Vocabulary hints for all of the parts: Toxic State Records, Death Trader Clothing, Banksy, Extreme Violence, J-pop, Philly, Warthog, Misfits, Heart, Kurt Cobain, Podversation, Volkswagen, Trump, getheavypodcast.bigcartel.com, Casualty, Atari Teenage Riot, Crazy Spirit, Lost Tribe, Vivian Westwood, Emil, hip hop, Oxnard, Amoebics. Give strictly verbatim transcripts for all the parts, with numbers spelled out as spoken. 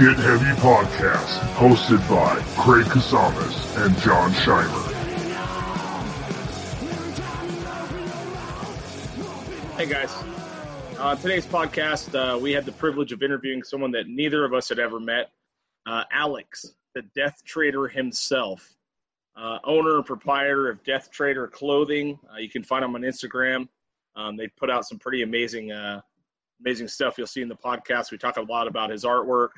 Get Heavy Podcast, hosted by Craig Casamas and John Scheimer. Hey guys, on uh, today's podcast, uh, we had the privilege of interviewing someone that neither of us had ever met, uh, Alex, the Death Trader himself, uh, owner and proprietor of Death Trader Clothing. Uh, you can find him on Instagram. Um, they put out some pretty amazing uh, amazing stuff you'll see in the podcast. We talk a lot about his artwork,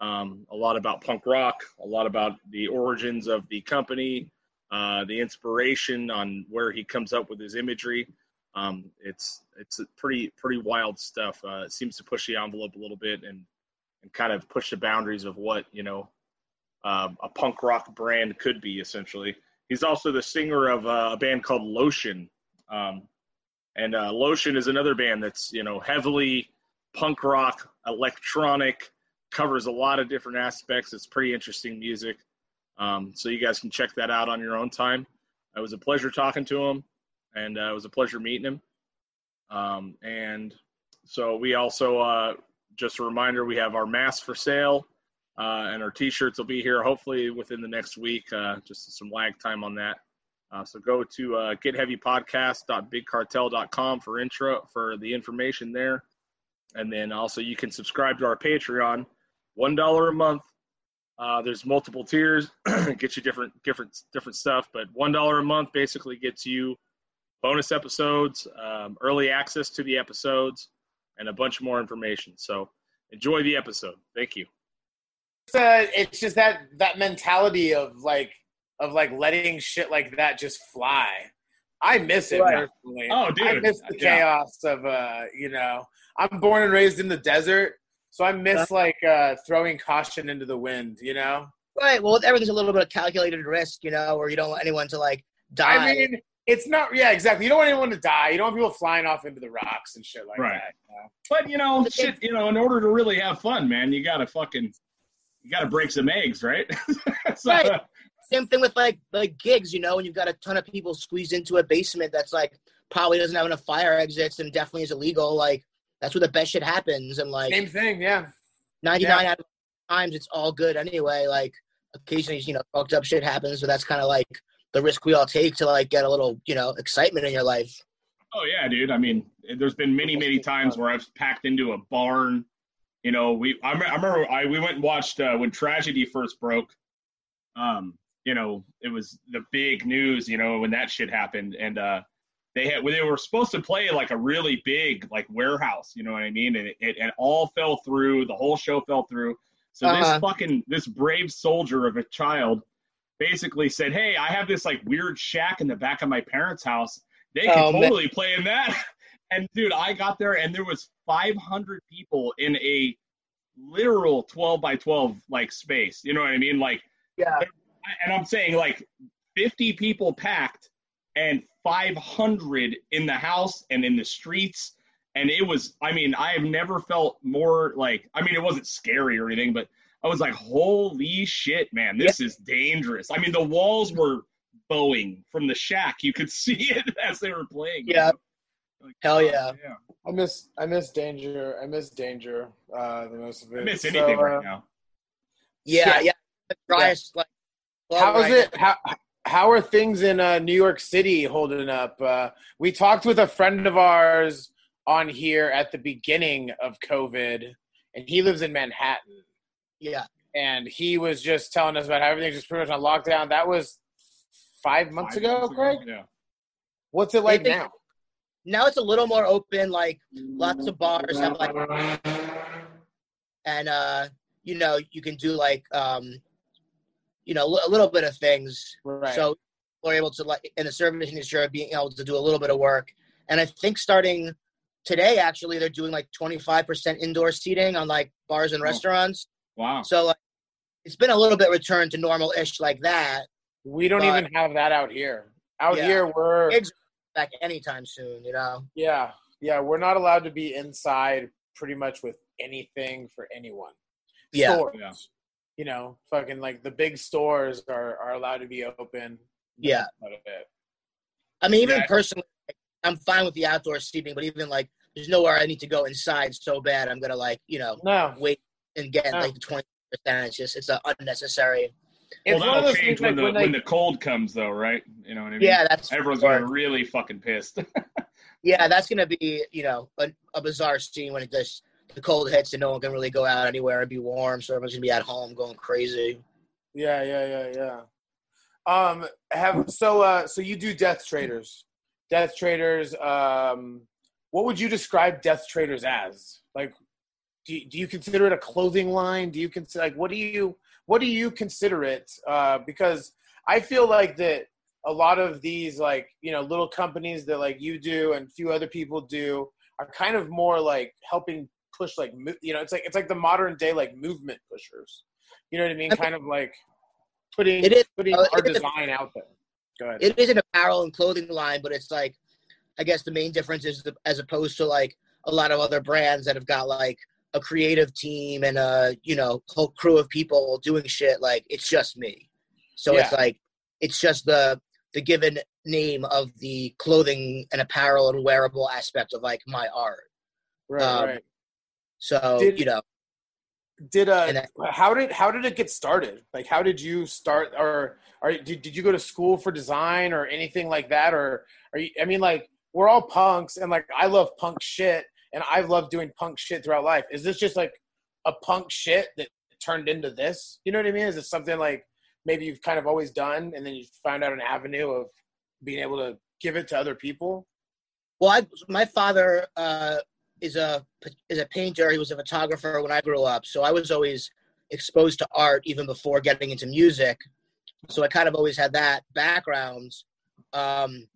um, a lot about punk rock, a lot about the origins of the company, uh, the inspiration on where he comes up with his imagery. Um, it's it's pretty pretty wild stuff. Uh, it seems to push the envelope a little bit and, and kind of push the boundaries of what, you know, uh, a punk rock brand could be, essentially. He's also the singer of uh, a band called Lotion. Um, And uh, Lotion is another band that's, you know, heavily punk rock, electronic, covers a lot of different aspects. It's pretty interesting music. Um, so you guys can check that out on your own time. It was a pleasure talking to him, and uh, it was a pleasure meeting him. Um, and so we also, uh, just a reminder, we have our masks for sale, uh, and our T-shirts will be here hopefully within the next week, uh, just some lag time on that. Uh, so go to uh, get heavy podcast dot big cartel dot com for intro for the information there, and then also you can subscribe to our Patreon, one dollar a month. Uh, there's multiple tiers, gets you different different different stuff, but one dollar a month basically gets you bonus episodes, um, early access to the episodes, and a bunch more information. So enjoy the episode. Thank you. It's, uh, it's just that that mentality of like. of like letting shit like that just fly. I miss it right. personally. Oh, dude. I miss the yeah. chaos of, uh, you know, I'm born and raised in the desert, so I miss uh-huh. like uh, throwing caution into the wind, you know? Right, well, everything's a little bit of calculated risk, you know, where you don't want anyone to like die. I mean, it's not, yeah, exactly. You don't want anyone to die. You don't want people flying off into the rocks and shit like right. that. You know? But, you know, shit, you know, in order to really have fun, man, you gotta fucking, you gotta break some eggs, right? so, right. Uh, Same thing with, like, like gigs, you know, when you've got a ton of people squeezed into a basement that's, like, probably doesn't have enough fire exits and definitely is illegal. Like, that's where the best shit happens. And, like... Same thing, yeah. ninety-nine yeah. out of times, it's all good anyway. Like, occasionally, you know, fucked up shit happens, but that's kind of, like, the risk we all take to, like, get a little, you know, excitement in your life. Oh, yeah, dude. I mean, there's been many, many times where I've packed into a barn. You know, we I remember I, we went and watched uh, when Tragedy first broke. Um... You know, it was the big news, you know, when that shit happened. And uh, they had, well, they were supposed to play like a really big, like, warehouse, you know what I mean? And it, it, it all fell through. The whole show fell through. So uh-huh. this fucking, this brave soldier of a child basically said, hey, I have this, like, weird shack in the back of my parents' house. They can oh, totally man. play in that. And, dude, I got there, and there was five hundred people in a literal twelve by twelve, like, space. You know what I mean? Like, yeah. And I'm saying, like, fifty people packed and five hundred in the house and in the streets. And it was, I mean, I have never felt more, like, I mean, it wasn't scary or anything, but I was like, holy shit, man, this yeah. is dangerous. I mean, the walls were bowing from the shack. You could see it as they were playing. Yeah. Like, hell yeah. yeah. I miss I miss danger. I miss danger uh, the most of it. I miss anything so, uh, right now. Yeah, yeah. yeah. The driest, yeah. like, Well, how is it? How how are things in uh, New York City holding up? Uh, we talked with a friend of ours on here at the beginning of COVID, and he lives in Manhattan. Yeah, and he was just telling us about how everything's just pretty much on lockdown. That was five months five ago, months Craig. Ago, yeah. What's it like now? Now it's a little more open. Like lots of bars have like, and uh, you know, you can do like. Um, you know, a little bit of things. Right. So we're able to, like, in the service industry, being able to do a little bit of work. And I think starting today, actually, they're doing, like, twenty-five percent indoor seating on, like, bars and restaurants. Oh. Wow. So, like, it's been a little bit returned to normal-ish like that. We don't but, even have that out here. Out yeah. here, we're... Gigs are back anytime soon, you know? Yeah. Yeah, we're not allowed to be inside pretty much with anything for anyone. Yeah. Stores. Yeah. You know, fucking like the big stores are, are allowed to be open. Yeah. I mean, even yeah. personally, I'm fine with the outdoor seating, but even like, there's nowhere I need to go inside so bad. I'm going to like, you know, no. wait and getting oh. like the twenty percent. It's just it's uh, unnecessary. Well, that'll change things, when, like, the, when, like, when the cold comes, though, right? You know what I mean? Yeah, that's everyone's going to be really fucking pissed. Yeah, that's going to be, you know, a, a bizarre scene when it just the cold hits and no one can really go out anywhere and be warm, so everyone's going to be at home going crazy. Yeah, yeah, yeah, yeah. Um, have so uh, so you do Death Traders, Death Traders. Um, what would you describe Death Traders as? Like, do you, do you consider it a clothing line? Do you consider like what do you what do you consider it? Uh, because I feel like that a lot of these like you know little companies that like you do and a few other people do are kind of more like helping push like mo- you know it's like it's like the modern day like movement pushers. You know what I mean? I mean kind of like putting it is, putting uh, our design a, out there. Go ahead. It is an apparel and clothing line, but it's like I guess the main difference is the, as opposed to like a lot of other brands that have got like a creative team and a you know whole crew of people doing shit. Like it's just me, so yeah. It's like it's just the the given name of the clothing and apparel and wearable aspect of like my art. Right. Um, right. So Did- you know. Did uh, how did how did it get started? Like, how did you start, or or did did you go to school for design or anything like that, or are you? I mean, like, we're all punks, and like, I love punk shit, and I've loved doing punk shit throughout life. Is this just like a punk shit that turned into this? You know what I mean? Is it something like maybe you've kind of always done, and then you found out an avenue of being able to give it to other people? Well, I my father. Uh, is a is a painter. He was a photographer when I grew up, so I was always exposed to art even before getting into music, so I kind of always had that background. Um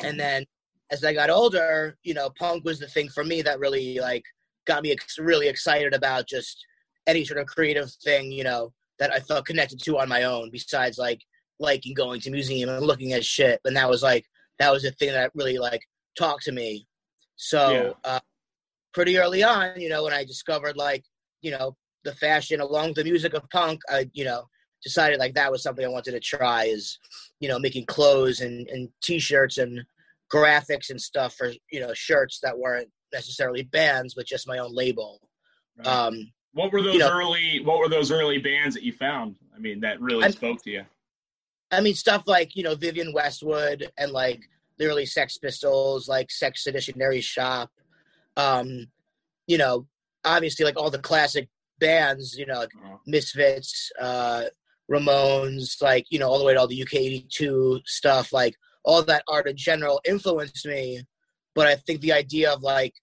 and then as I got older, you know punk was the thing for me that really like got me ex- really excited about just any sort of creative thing you know that I felt connected to on my own, besides like liking going to museum and looking at shit. And that was like that was the thing that really like talked to me. So yeah. uh pretty early on, you know, when I discovered like, you know, the fashion along with the music of punk, I, you know, decided like that was something I wanted to try is, you know, making clothes and, and t-shirts and graphics and stuff for, you know, shirts that weren't necessarily bands, but just my own label. Right. Um, what were those you know, early, what were those early bands that you found? I mean, that really I, spoke to you. I mean, stuff like, you know, Vivian Westwood and like the early Sex Pistols, like Sex Seditionary Shop. Um, you know, obviously, like all the classic bands, you know, like uh-huh. Misfits, uh, Ramones, like, you know, all the way to all the U K eighty-two stuff, like all that art in general influenced me. But I think the idea of like,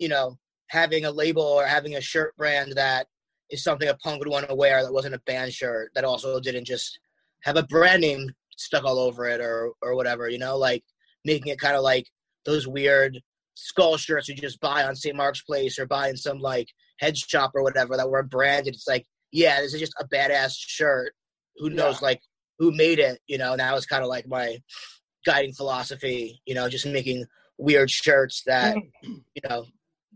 you know, having a label or having a shirt brand that is something a punk would want to wear that wasn't a band shirt, that also didn't just have a brand name stuck all over it or, or whatever, you know, like making it kind of like those weird skull shirts you just buy on Saint Mark's Place or buy in some like head shop or whatever that were branded. It's like, yeah, this is just a badass shirt. Who knows yeah. like who made it, you know? And that was kind of like my guiding philosophy, you know, just making weird shirts that, you know,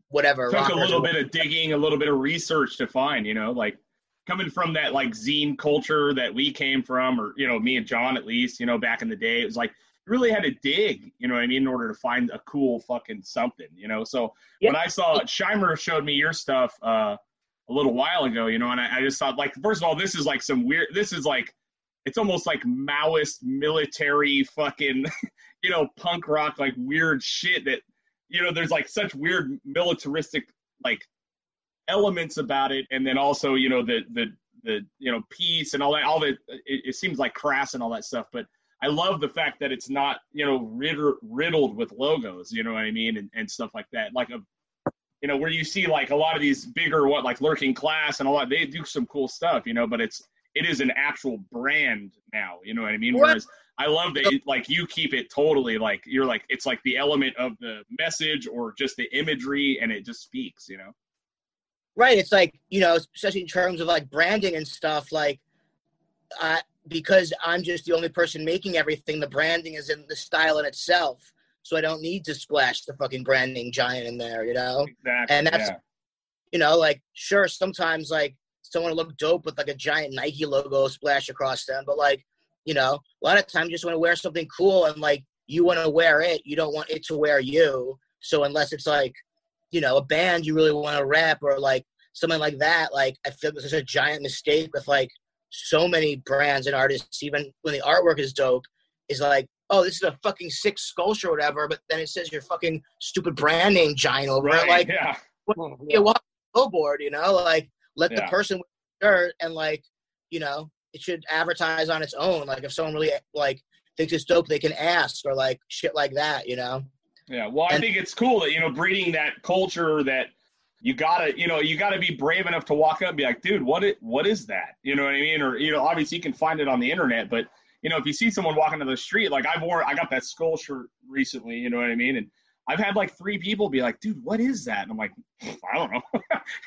whatever. Took a little bit of digging, a little bit of research to find, you know, like coming from that like zine culture that we came from, or, you know, me and John, at least, you know, back in the day, it was like, really had to dig, you know what I mean, in order to find a cool fucking something, you know? So yeah. when I saw Scheimer showed me your stuff uh, a little while ago, you know, and I, I just thought, like, first of all, this is like some weird, this is like, it's almost like Maoist military fucking, you know, punk rock, like weird shit that, you know, there's like such weird militaristic, like, elements about it. And then also, you know, the, the, the you know, peace and all that, all that, it, it seems like crass and all that stuff, but I love the fact that it's not, you know, riddle, riddled with logos, you know what I mean, and, and stuff like that. Like, a, you know, where you see, like, a lot of these bigger, what, like, Lurking Class and a lot, they do some cool stuff, you know, but it's, it is an actual brand now, you know what I mean? What? Whereas I love that, it, like, you keep it totally, like, you're like, it's like the element of the message or just the imagery, and it just speaks, you know? Right, it's like, you know, especially in terms of, like, branding and stuff, like, I... because I'm just the only person making everything, the branding is in the style in itself. So I don't need to splash the fucking branding giant in there, you know? Exactly, and that's, yeah. you know, like, sure, sometimes, like, someone will look dope with, like, a giant Nike logo splashed across them. But, like, you know, a lot of times you just want to wear something cool and, like, you want to wear it. You don't want it to wear you. So unless it's, like, you know, a band you really want to rep or, like, something like that, like, I feel like it's a giant mistake with, like, so many brands and artists, even when the artwork is dope, is like, oh, this is a fucking sick sculpture or whatever, but then it says your fucking stupid brand name giant over right, it. Like, yeah. Well, yeah. You walk the billboard, you know? Like, let yeah. the person with the shirt and, like, you know, it should advertise on its own. Like, if someone really, like, thinks it's dope, they can ask or, like, shit like that, you know? Yeah, well, I and, think it's cool that, you know, breeding that culture that you gotta, you know, you gotta be brave enough to walk up and be like, dude, what is, what is that? You know what I mean? Or, you know, obviously you can find it on the internet, but, you know, if you see someone walking down the street, like I wore, I got that skull shirt recently, you know what I mean? And I've had like three people be like, dude, what is that? And I'm like, I don't know.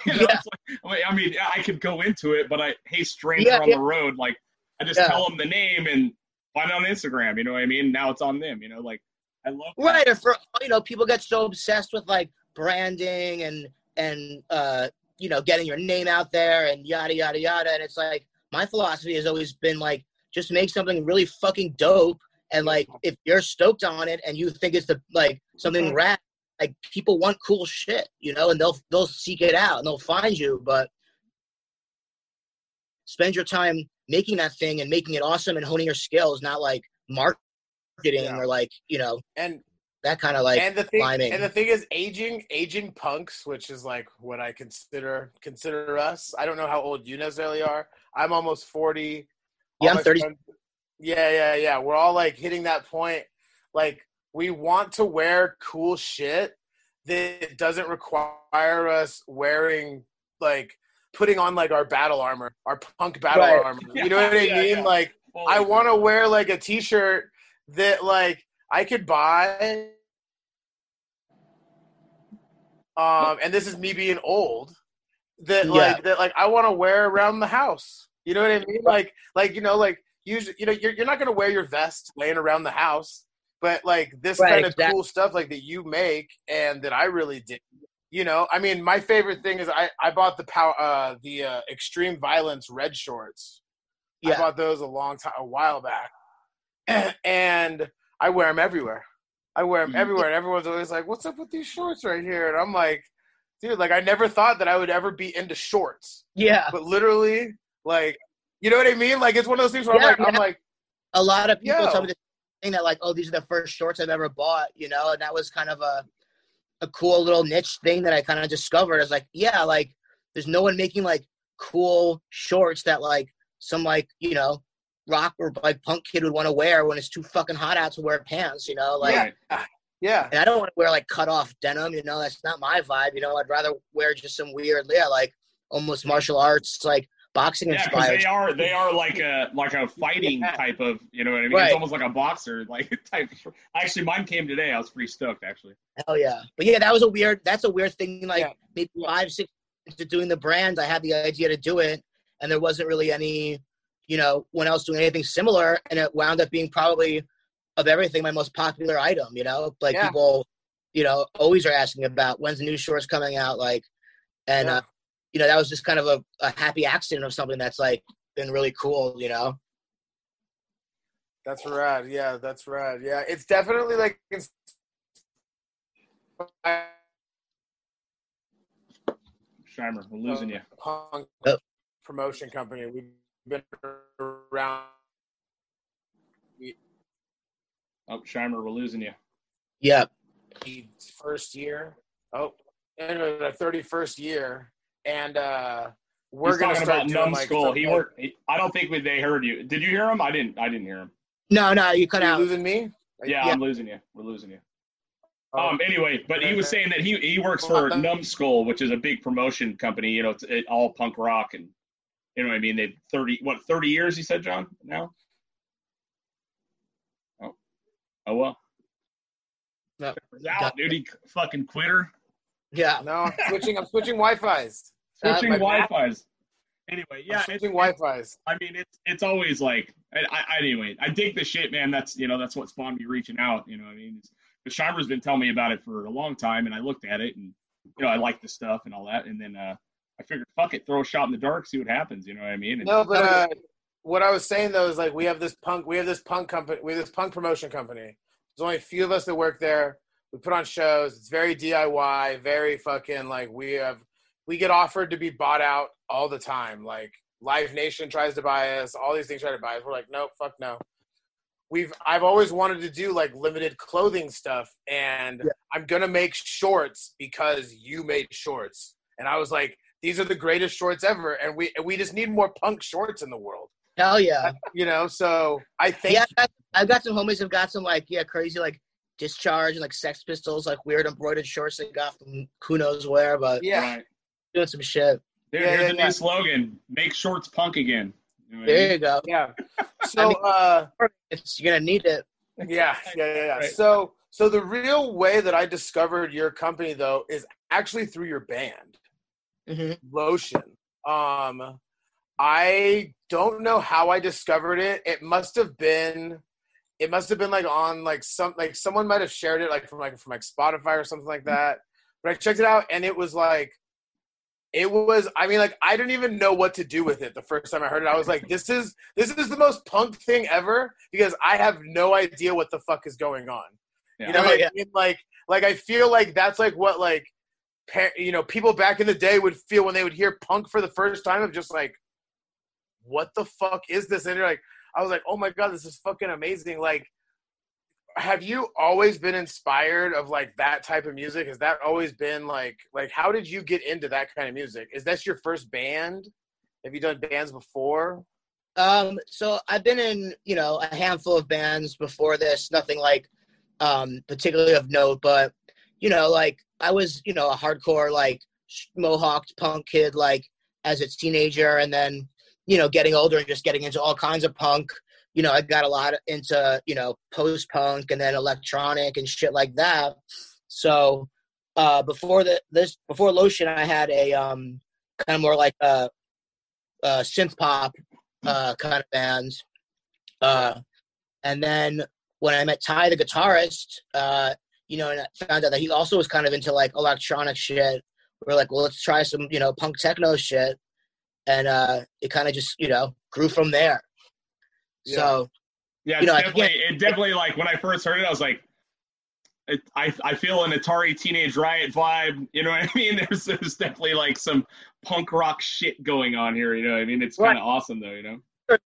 You know, yeah. It's like, I mean, I could go into it, but I, hey, stranger yeah, on yeah. the road, like I just yeah. tell them the name and find out on Instagram, you know what I mean? Now it's on them, you know, like I love that. Right. Or for, you know, people get so obsessed with like branding and, and, uh, you know, getting your name out there and yada, yada, yada. And it's like, my philosophy has always been like, just make something really fucking dope. And like, if you're stoked on it and you think it's the, like something rad, like people want cool shit, you know, and they'll, they'll seek it out and they'll find you, but spend your time making that thing and making it awesome and honing your skills, not like marketing yeah. or like, you know, and that kind of like and the thing, climbing. And the thing is aging, aging punks, which is like what I consider, consider us. I don't know how old you necessarily are. I'm almost forty. Yeah, I'm thirty. Friends, yeah, yeah, yeah. We're all like hitting that point. Like we want to wear cool shit that doesn't require us wearing like putting on like our battle armor, our punk battle right. armor. Yeah, you know what I yeah, mean? Yeah. Like well, I want to wear like a t-shirt that like I could buy. Um, and this is me being old. That like yeah. that like I want to wear around the house. You know what I mean? Like, like you know, like usually, you know, you're you're not gonna wear your vest laying around the house, but like this right, kind of exactly. cool stuff, like that you make and that I really did. You know, I mean, my favorite thing is I, I bought the power uh, the uh, Extreme Violence red shorts. Yeah. I bought those a long time, a while back, and I wear them everywhere. I wear them everywhere, and everyone's always like, "What's up with these shorts right here?" And I'm like, "Dude, like I never thought that I would ever be into shorts." Yeah, but literally. Like, you know what I mean? Like, it's one of those things where yeah, I'm, like, yeah. I'm like, a lot of people yo. tell me this thing that like, oh, these are the first shorts I've ever bought, you know? And that was kind of a, a cool little niche thing that I kind of discovered. I was like, yeah, like there's no one making like cool shorts that like some like, you know, rock or like punk kid would want to wear when it's too fucking hot out to wear pants, you know? Like, yeah. yeah. And I don't want to wear like cut off denim, you know? That's not my vibe, you know? I'd rather wear just some weird, yeah, like almost martial arts, like, boxing yeah, inspired. Yeah, they are they are like a like a fighting yeah. type of, you know what I mean? Right. It's almost like a boxer like type of, actually mine came today. I was pretty stoked actually. Hell yeah. But yeah, that was a weird that's a weird thing like yeah. maybe five, six into doing the brand, I had the idea to do it and there wasn't really any, you know, one else doing anything similar and it wound up being probably of everything my most popular item, you know? Like yeah. people, you know, always are asking about when's the new shorts coming out, like and yeah. uh you know, that was just kind of a, a happy accident of something that's, like, been really cool, you know? That's rad. Yeah, that's rad. Yeah, it's definitely, like, Scheimer, we're losing you. Punk oh. promotion company. We've been around. Oh, Scheimer, we're losing you. Yeah. The first year. Oh, anyway, the thirty-first year. And uh, we're He's gonna start about doing Numbskull. Like, he worked. He, I don't think they heard you. Did you hear him? I didn't. I didn't hear him. No, no, you cut Are out. You losing me? Yeah, yeah, I'm losing you. We're losing you. Um. Anyway, but he was saying that he he works for Numbskull, which is a big promotion company. You know, it's it, all punk rock, and you know what I mean. They've thirty what thirty years. He said, John. Now. Oh. Oh well. No. Out, dude. He fucking quitter. Yeah. No, I'm switching. I'm switching Wi-Fi's. Switching uh, Wi-Fi's. Anyway, yeah. I'm switching Wi-Fi's. I mean, it's it's always like, I, I, anyway, I dig the shit, man. That's, you know, that's what spawned me reaching out. You know what I mean? The Scheimer's been telling me about it for a long time, and I looked at it, and, you know, I like the stuff and all that. And then uh, I figured, fuck it, throw a shot in the dark, see what happens. You know what I mean? And, no, but uh, what I was saying, though, is like we have this punk, we have this punk company, we have this punk promotion company. There's only a few of us that work there. We put on shows. It's very D I Y, very fucking like we have we get offered to be bought out all the time. Like Live Nation tries to buy us, all these things try to buy us. We're like, nope, fuck no. We've I've always wanted to do like limited clothing stuff, and yeah. I'm gonna make shorts because you made shorts. And I was like, these are the greatest shorts ever, and we we just need more punk shorts in the world. Hell yeah. You know, so I think yeah, I've got some homies who've got some like yeah, crazy like Discharge and like Sex Pistols, like weird embroidered shorts they got from who knows where, but yeah, doing some shit. Dude, yeah, here's a yeah, new slogan: make shorts punk again. You know there I mean? You go. Yeah. So I mean, uh, it's, you're gonna need it. Yeah, yeah, yeah. yeah. Right. So, so the real way that I discovered your company though is actually through your band, mm-hmm. Lotion. Um, I don't know how I discovered it. It must have been. It must have been like on like some like someone might have shared it like from like from like Spotify or something like that. But I checked it out and it was like it was I mean like I didn't even know what to do with it the first time I heard it. I was like, this is this is the most punk thing ever because I have no idea what the fuck is going on. Yeah. You know, like, yeah. I mean, like like I feel like that's like what like par- you know, people back in the day would feel when they would hear punk for the first time, of just like, what the fuck is this? And you're like, I was like, oh my God, this is fucking amazing. Like, have you always been inspired of like that type of music? Has that always been like, like, how did you get into that kind of music? Is that your first band? Have you done bands before? Um, so I've been in, you know, a handful of bands before this, nothing like um, particularly of note, but you know, like I was, you know, a hardcore, like mohawked punk kid, like as a teenager, and then, you know, getting older and just getting into all kinds of punk, you know, I got a lot into, you know, post-punk and then electronic and shit like that. So uh, before the, this, before Lotion, I had a um, kind of more like a, a synth pop uh, kind of band. Uh, and then when I met Ty, the guitarist, uh, you know, and I found out that he also was kind of into like electronic shit. We were like, well, let's try some, you know, punk techno shit. And uh, it kind of just, you know, grew from there. Yeah. So, yeah, you know, definitely, I it definitely, like, when I first heard it, I was like, it, I I feel an Atari Teenage Riot vibe. You know what I mean? There's, there's definitely, like, some punk rock shit going on here. You know what I mean? It's kind of right. awesome, though, you know?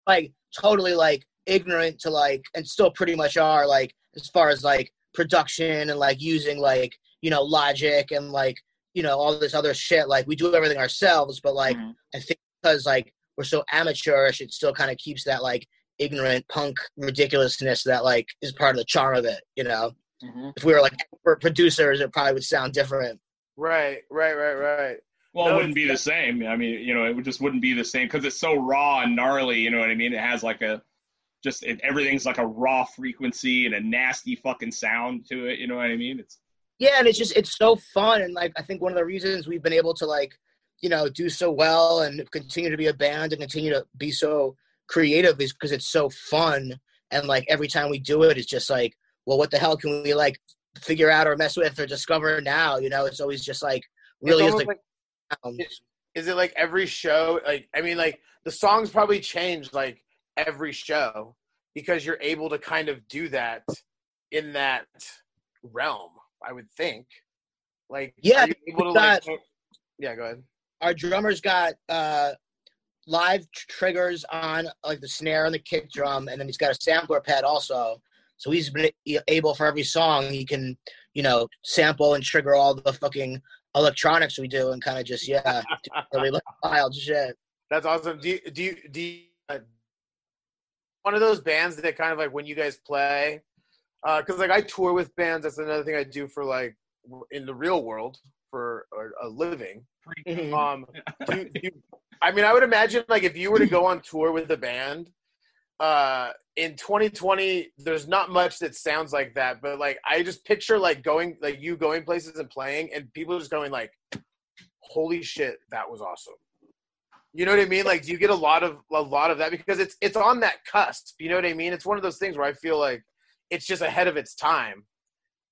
Like, totally, like, ignorant to, like, and still pretty much are, like, as far as, like, production and, like, using, like, you know, Logic and, like, you know, all this other shit. Like, we do everything ourselves, but, like, mm-hmm. I think, because like we're so amateurish, it still kind of keeps that like ignorant punk ridiculousness that like is part of the charm of it, you know. Mm-hmm. If we were like expert producers, it probably would sound different. Right, right, right, right. Well, no, it wouldn't be the same. I mean, you know, it just wouldn't be the same because it's so raw and gnarly. You know what I mean? It has like a just it, everything's like a raw frequency and a nasty fucking sound to it. You know what I mean? It's yeah, and it's just it's so fun, and like I think one of the reasons we've been able to like, you know, do so well and continue to be a band and continue to be so creative is because it's so fun. And like every time we do it, it's just like, well, what the hell can we like figure out or mess with or discover now? You know, it's always just like really is like, like um, is it like every show? Like, I mean, like the songs probably change like every show because you're able to kind of do that in that realm, I would think. Like, yeah, are you able to like, that, yeah, go ahead. Our drummer's got uh, live tr- triggers on like the snare and the kick drum, and then he's got a sampler pad also. So he's been able for every song he can, you know, sample and trigger all the fucking electronics we do, and kind of just yeah, really wild shit. That's awesome. Do you, do you, do you, uh, one of those bands that kind of like when you guys play, because uh, like I tour with bands. That's another thing I do for like in the real world for a, a living. um do, do, I mean I would imagine like if you were to go on tour with the band uh in twenty twenty there's not much that sounds like that, but like I just picture like going like you going places and playing and people just going like, holy shit, that was awesome. You know what I mean? Like, do you get a lot of a lot of that because it's it's on that cusp, you know what I mean? It's one of those things where I feel like it's just ahead of its time.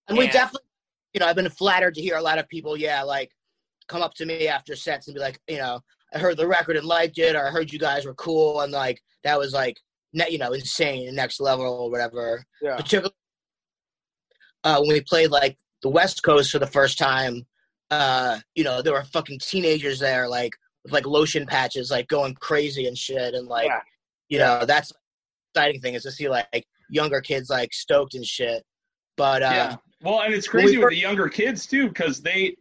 And, and we definitely, you know, I've been flattered to hear a lot of people yeah like come up to me after sets and be like, you know, I heard the record and liked it, or I heard you guys were cool, and like that was like, ne- you know, insane, next level or whatever. Yeah. Particularly uh, when we played like the West Coast for the first time, uh, you know, there were fucking teenagers there, like, with, like, lotion patches, like, going crazy and shit. And, like, yeah. you know, that's the exciting thing is to see, like, younger kids, like, stoked and shit. But, uh. Yeah. Well, and it's crazy we with the younger kids, too, because they,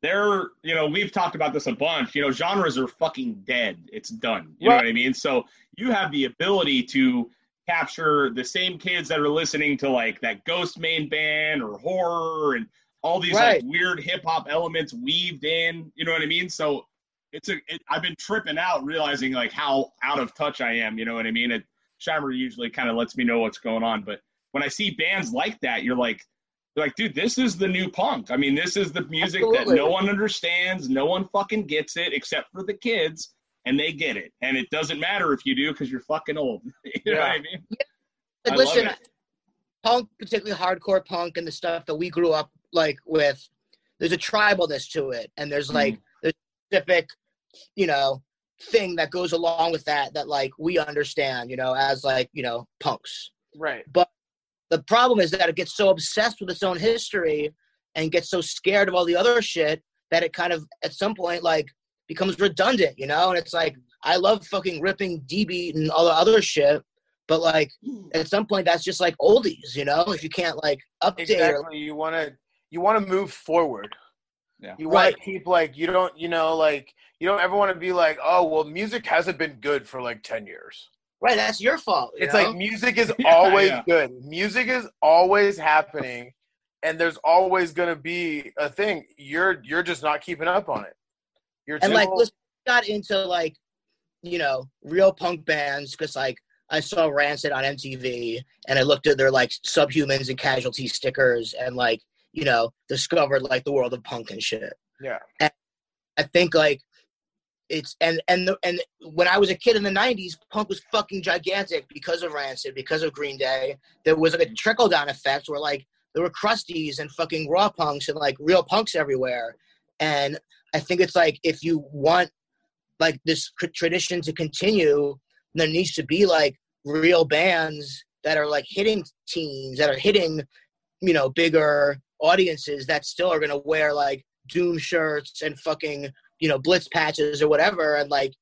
they're, you know, we've talked about this a bunch. You know, genres are fucking dead. It's done. You right. know what I mean? So you have the ability to capture the same kids that are listening to, like, that ghost main band or horror and all these, right. like, weird hip-hop elements weaved in. You know what I mean? So it's a, it, I've been tripping out realizing, like, how out of touch I am. You know what I mean? It, Scheimer usually kind of lets me know what's going on. But when I see bands like that, you're like, like, dude, this is the new punk. I mean, this is the music Absolutely. That no one understands. No one fucking gets it except for the kids, and they get it. And it doesn't matter if you do because you're fucking old. you yeah. know what I mean? Yeah. And I listen, punk, particularly hardcore punk and the stuff that we grew up, like, with, there's a tribalness to it. And there's, like, mm. there's a specific, you know, thing that goes along with that that, like, we understand, you know, as, like, you know, punks. Right. But the problem is that it gets so obsessed with its own history and gets so scared of all the other shit that it kind of, at some point, like, becomes redundant, you know? And it's like, I love fucking ripping D-beat and all the other shit, but, like, at some point that's just, like, oldies, you know? If you can't, like, update. Exactly. Or, you want to you want to move forward. Yeah. You want right. to keep, like, you don't, you know, like, you don't ever want to be like, oh, well, music hasn't been good for, like, ten years. Right, that's your fault. You it's know? Like music is yeah, always yeah. good. Music is always happening, and there's always going to be a thing. You're you're just not keeping up on it. You're and, too like, old. Listen, I got into, like, you know, real punk bands because, like, I saw Rancid on M T V, and I looked at their, like, Subhumans and Casualty stickers and, like, you know, discovered, like, the world of punk and shit. Yeah. And I think, like, It's and and the, and when I was a kid in the nineties, punk was fucking gigantic because of Rancid, because of Green Day. There was, like, a trickle down effect where, like, there were crusties and fucking raw punks and, like, real punks everywhere. And I think it's like, if you want, like, this tradition to continue, there needs to be, like, real bands that are, like, hitting teens, that are hitting, you know, bigger audiences that still are gonna wear, like, Doom shirts and fucking, you know, blitz patches or whatever, and, like,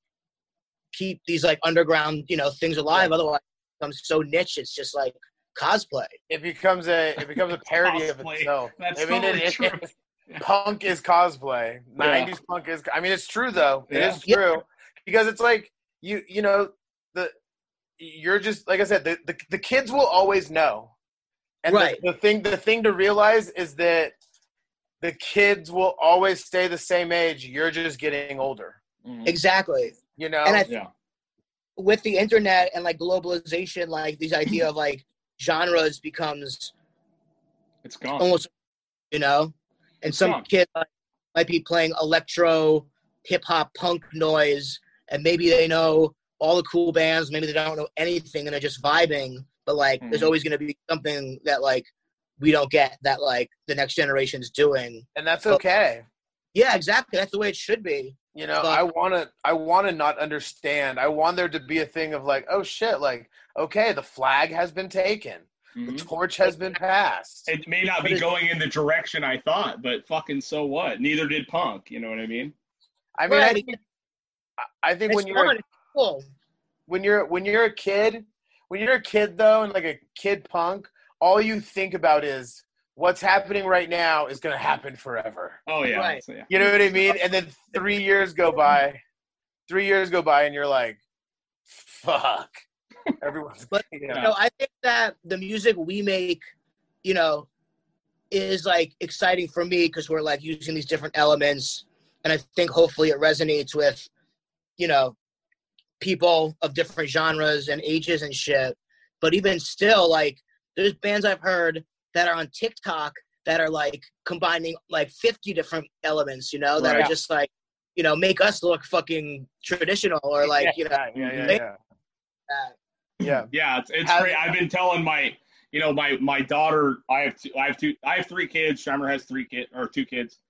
keep these, like, underground, you know, things alive. Otherwise it becomes so niche, it's just like cosplay. It becomes a it becomes a parody of itself. That's I mean, totally it, true. It, it, punk is cosplay. nineties yeah. punk is I mean, it's true though. It yeah. is true. Yeah. Because it's like you you know, the you're just like I said, the the, the kids will always know. And right. the, the thing the thing to realize is that the kids will always stay the same age. You're just getting older. Exactly. You know? And I think yeah. with the internet and, like, globalization, like, this idea of, like, genres becomes... It's gone. Almost, you know? And it's some gone. Kid like, might be playing electro, hip-hop, punk noise, and maybe they know all the cool bands, maybe they don't know anything, and they're just vibing, but, like, mm-hmm. there's always going to be something that, like, we don't get that, like, the next generation's doing. And that's okay. But, yeah, exactly. That's the way it should be. You know, but, I want to, I want to not understand. I want there to be a thing of, like, oh shit, like, okay, the flag has been taken. Mm-hmm. The torch has been passed. It may not be going in the direction I thought, but fucking so what? Neither did punk. You know what I mean? I mean, right. I think, I think when you're, a, cool. when you're, when you're a kid, when you're a kid though, and, like, a kid punk, all you think about is what's happening right now is going to happen forever. Oh, yeah. Right. So, yeah. You know what I mean? And then three years go by, three years go by, and you're like, fuck. Everyone's but, you know, I think that the music we make, you know, is, like, exciting for me because we're, like, using these different elements. And I think hopefully it resonates with, you know, people of different genres and ages and shit. But even still, like, there's bands I've heard that are on TikTok that are, like, combining, like, fifty different elements, you know, that right. are just, like, you know, make us look fucking traditional or, like, yeah, you know. Yeah, yeah, yeah. Yeah, yeah. yeah it's, it's great. I've been telling my, you know, my, my daughter, I have two, I have two, I have three kids. Scheimer has three kids, or two kids.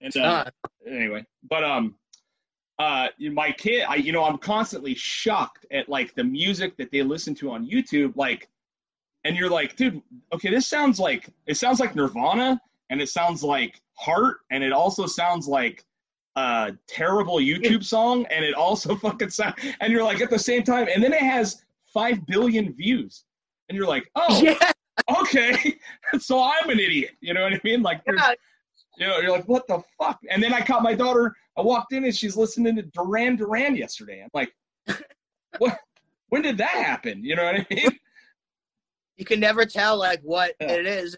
And um, uh. anyway, but, um, uh, my kid, I, you know, I'm constantly shocked at, like, the music that they listen to on YouTube, like, and you're like, dude, okay, this sounds like, it sounds like Nirvana, and it sounds like Heart, and it also sounds like a terrible YouTube song, and it also fucking sounds, and you're like, at the same time, and then it has five billion views, and you're like, oh, yeah. Okay, so I'm an idiot, you know what I mean? Like, yeah. You know, you're like, what the fuck? And then I caught my daughter, I walked in, and she's listening to Duran Duran yesterday. I'm like, what? When did that happen? You know what I mean? You can never tell, like, what yeah. it is.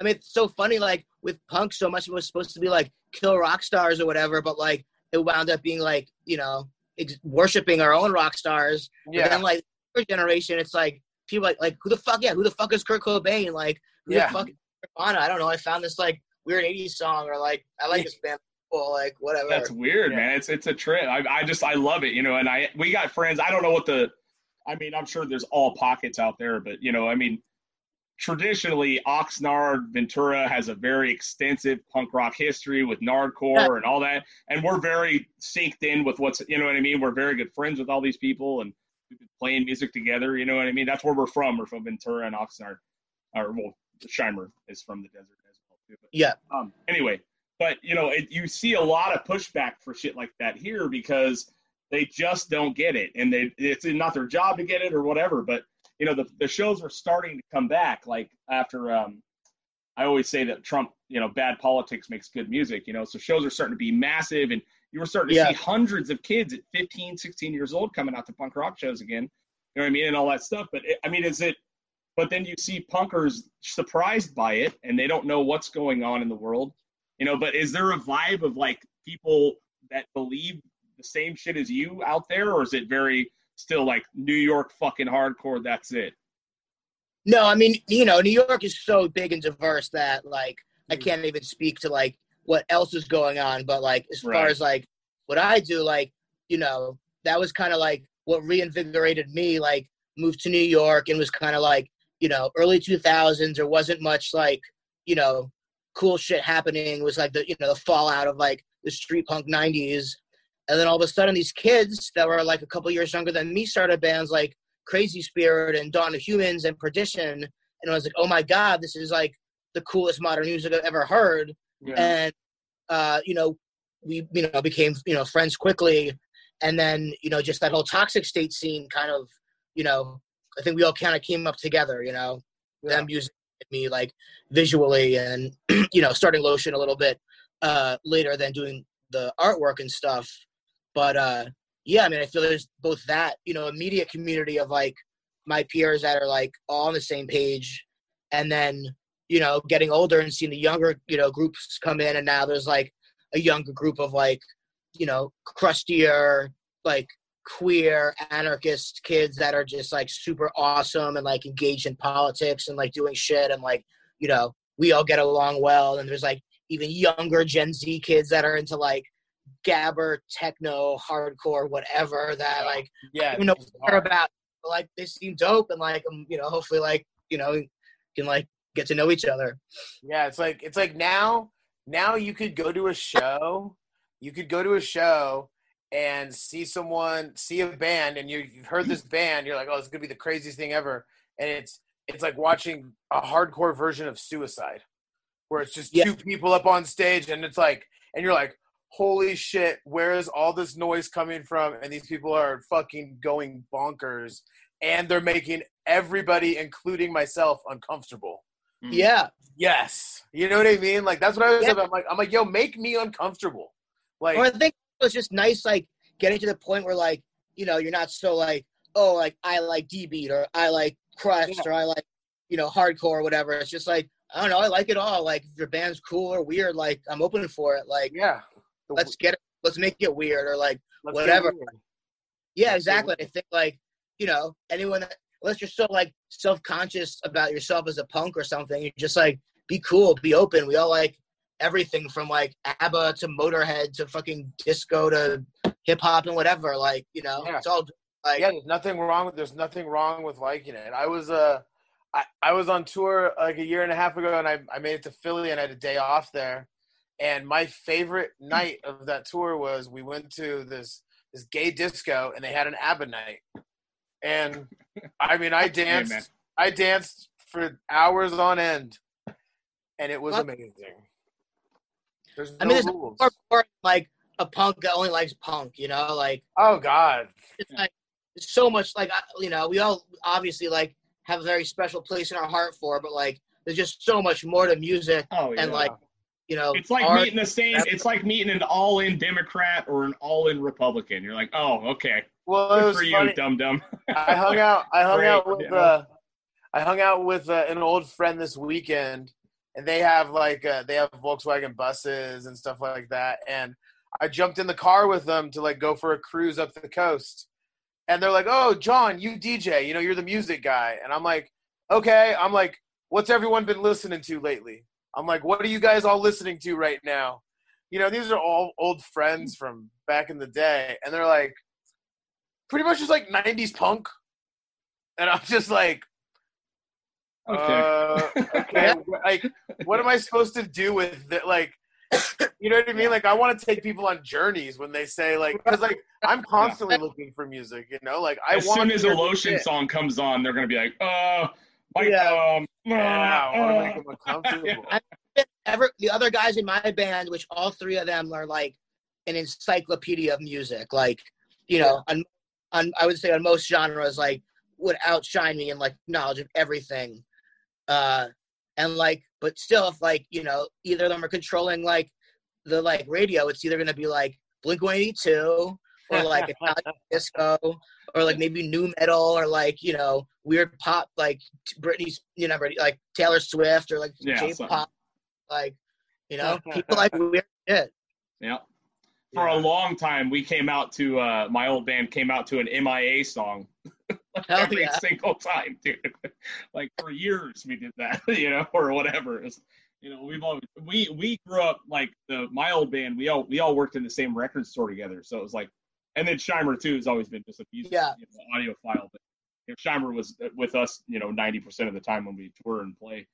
I mean, it's so funny, like, with punk, so much of it was supposed to be, like, kill rock stars or whatever, but, like, it wound up being, like, you know, ex- worshipping our own rock stars. Yeah. But then, like, our generation, it's, like, people, like, like, who the fuck, yeah, who the fuck is Kurt Cobain? Like, who yeah. the fuck is Nirvana? I don't know. I found this, like, weird eighties song, or, like, I like this band. Well, like, whatever. That's weird, yeah. man. It's it's a trip. I I just, I love it, you know, and I we got friends. I don't know what the, I mean, I'm sure there's all pockets out there, but, you know, I mean, traditionally, Oxnard, Ventura has a very extensive punk rock history with Nardcore and all that. And we're very synced in with what's, you know what I mean? We're very good friends with all these people, and we've been playing music together. You know what I mean? That's where we're from. We're from Ventura and Oxnard. Or, well, Scheimer is from the desert as well, too. But, yeah. Um, anyway, but, you know, it, you see a lot of pushback for shit like that here because they just don't get it. And they it's not their job to get it or whatever, but you know, the, the shows were starting to come back, like, after, um, I always say that Trump, you know, bad politics makes good music, you know, so shows are starting to be massive, and you were starting to yeah. see hundreds of kids at fifteen, sixteen years old coming out to punk rock shows again, you know what I mean, and all that stuff, but, it, I mean, is it, but then you see punkers surprised by it, and they don't know what's going on in the world, you know, but is there a vibe of, like, people that believe the same shit as you out there, or is it very... still like New York fucking hardcore, that's it? No, I mean, you know, New York is so big and diverse that, like, I can't even speak to, like, what else is going on. But, like, as right. far as, like, what I do, like, you know, that was kind of, like, what reinvigorated me, like, moved to New York and was kind of, like, you know, early two thousands. There wasn't much, like, you know, cool shit happening. It was, like, the, you know, the fallout of, like, the street punk nineties. And then all of a sudden, these kids that were, like, a couple years younger than me started bands like Crazy Spirit and Dawn of Humans and Perdition. And I was like, oh, my God, this is, like, the coolest modern music I've ever heard. Yeah. And, uh, you know, we, you know, became, you know, friends quickly. And then, you know, just that whole Toxic State scene kind of, you know, I think we all kind of came up together, you know, yeah. them using me, like, visually and, you know, starting Lotion a little bit uh, later than doing the artwork and stuff. But, uh, yeah, I mean, I feel there's both that, you know, immediate community of, like, my peers that are, like, all on the same page. And then, you know, getting older and seeing the younger, you know, groups come in. And now there's, like, a younger group of, like, you know, crustier, like, queer anarchist kids that are just, like, super awesome and, like, engaged in politics and, like, doing shit. And, like, you know, we all get along well. And there's, like, even younger Gen Z kids that are into, like, gabber, techno, hardcore, whatever, that, like, yeah, I don't even know what they're about, but, like, they seem dope, and, like, you know, hopefully, like, you know, can, like, get to know each other. Yeah, it's like, it's like now, now you could go to a show, you could go to a show and see someone, see a band, and you, you've heard this band, you're like, oh, it's gonna be the craziest thing ever, and it's, it's like watching a hardcore version of Suicide, where it's just yeah. two people up on stage, and it's like, and you're like, holy shit, where is all this noise coming from? And these people are fucking going bonkers, and they're making everybody, including myself, uncomfortable. Yeah. Yes. You know what I mean? Like, that's what I was yeah. about. I'm like, I'm like, yo, make me uncomfortable. Like, well, I think it was just nice, like, getting to the point where, like, you know, you're not so, like, oh, like, I like D-beat, or I like crust, yeah. or I like, you know, hardcore or whatever. It's just like, I don't know, I like it all. Like, if your band's cool or weird, like, I'm open for it. Like, yeah. Let's get it. Let's make it weird, or, like, let's whatever. Yeah, let's exactly. I think, like, you know, anyone that, unless you're so, like, self-conscious about yourself as a punk or something, you're just, like, be cool, be open. We all like everything from, like, ABBA to Motorhead to fucking disco to hip hop and whatever. Like, you know, yeah. it's all like yeah. There's nothing wrong with there's nothing wrong with liking it. I was uh, I, I was on tour like a year and a half ago, and I I made it to Philly, and I had a day off there. And my favorite night of that tour was we went to this this gay disco, and they had an ABBA night. And, I mean, I danced yeah, I danced for hours on end, and it was what? amazing. There's no I mean, there's rules. More boring, like a punk that only likes punk, you know, like. Oh God. It's like so much, like, you know, we all obviously like have a very special place in our heart for, but like, there's just so much more to music. Oh, yeah. And like, you know, it's like art, meeting the same. It's like meeting an all-in Democrat or an all-in Republican. You're like, oh, okay. Well, it was for funny. You, dumb dumb. I hung out. I hung Great, out with. You know? uh, I hung out with uh, an old friend this weekend, and they have like uh, they have Volkswagen buses and stuff like that. And I jumped in the car with them to like go for a cruise up the coast. And they're like, "Oh, John, you D J. You know, you're the music guy." And I'm like, "Okay." I'm like, "What's everyone been listening to lately?" I'm like, what are you guys all listening to right now? You know, these are all old friends from back in the day. And they're like, pretty much just like nineties punk. And I'm just like, okay. Uh, okay. Like, what am I supposed to do with it? Like, you know what I mean? Like, I want to take people on journeys when they say, like, because, like, I'm constantly looking for music, you know? Like, I as want soon as a Lotion shit. song comes on, they're going to be like, uh. Like, yeah. Um, yeah, uh, uh, yeah. I, ever, the other guys in my band, which all three of them are like an encyclopedia of music, like, you know, yeah. on, on I would say on most genres, like, would outshine me in like knowledge of everything, uh, and like, but still, if like, you know, either of them are controlling like the like radio, it's either gonna be like Blink one eighty-two or like Italian disco. Or like maybe new metal, or like, you know, weird pop, like Britney's, you know, like Taylor Swift, or like yeah, J-pop, like, you know, people like weird shit. Yeah. For yeah. a long time, we came out to uh, my old band came out to an M I A song every yeah. single time, dude. Like for years we did that, you know, or whatever. It was, you know, we've always we we grew up like the my old band. We all we all worked in the same record store together, so it was like. And then Scheimer, too, has always been just a music yeah. you know, audiophile. But you know, Scheimer was with us, you know, ninety percent of the time when we tour and play.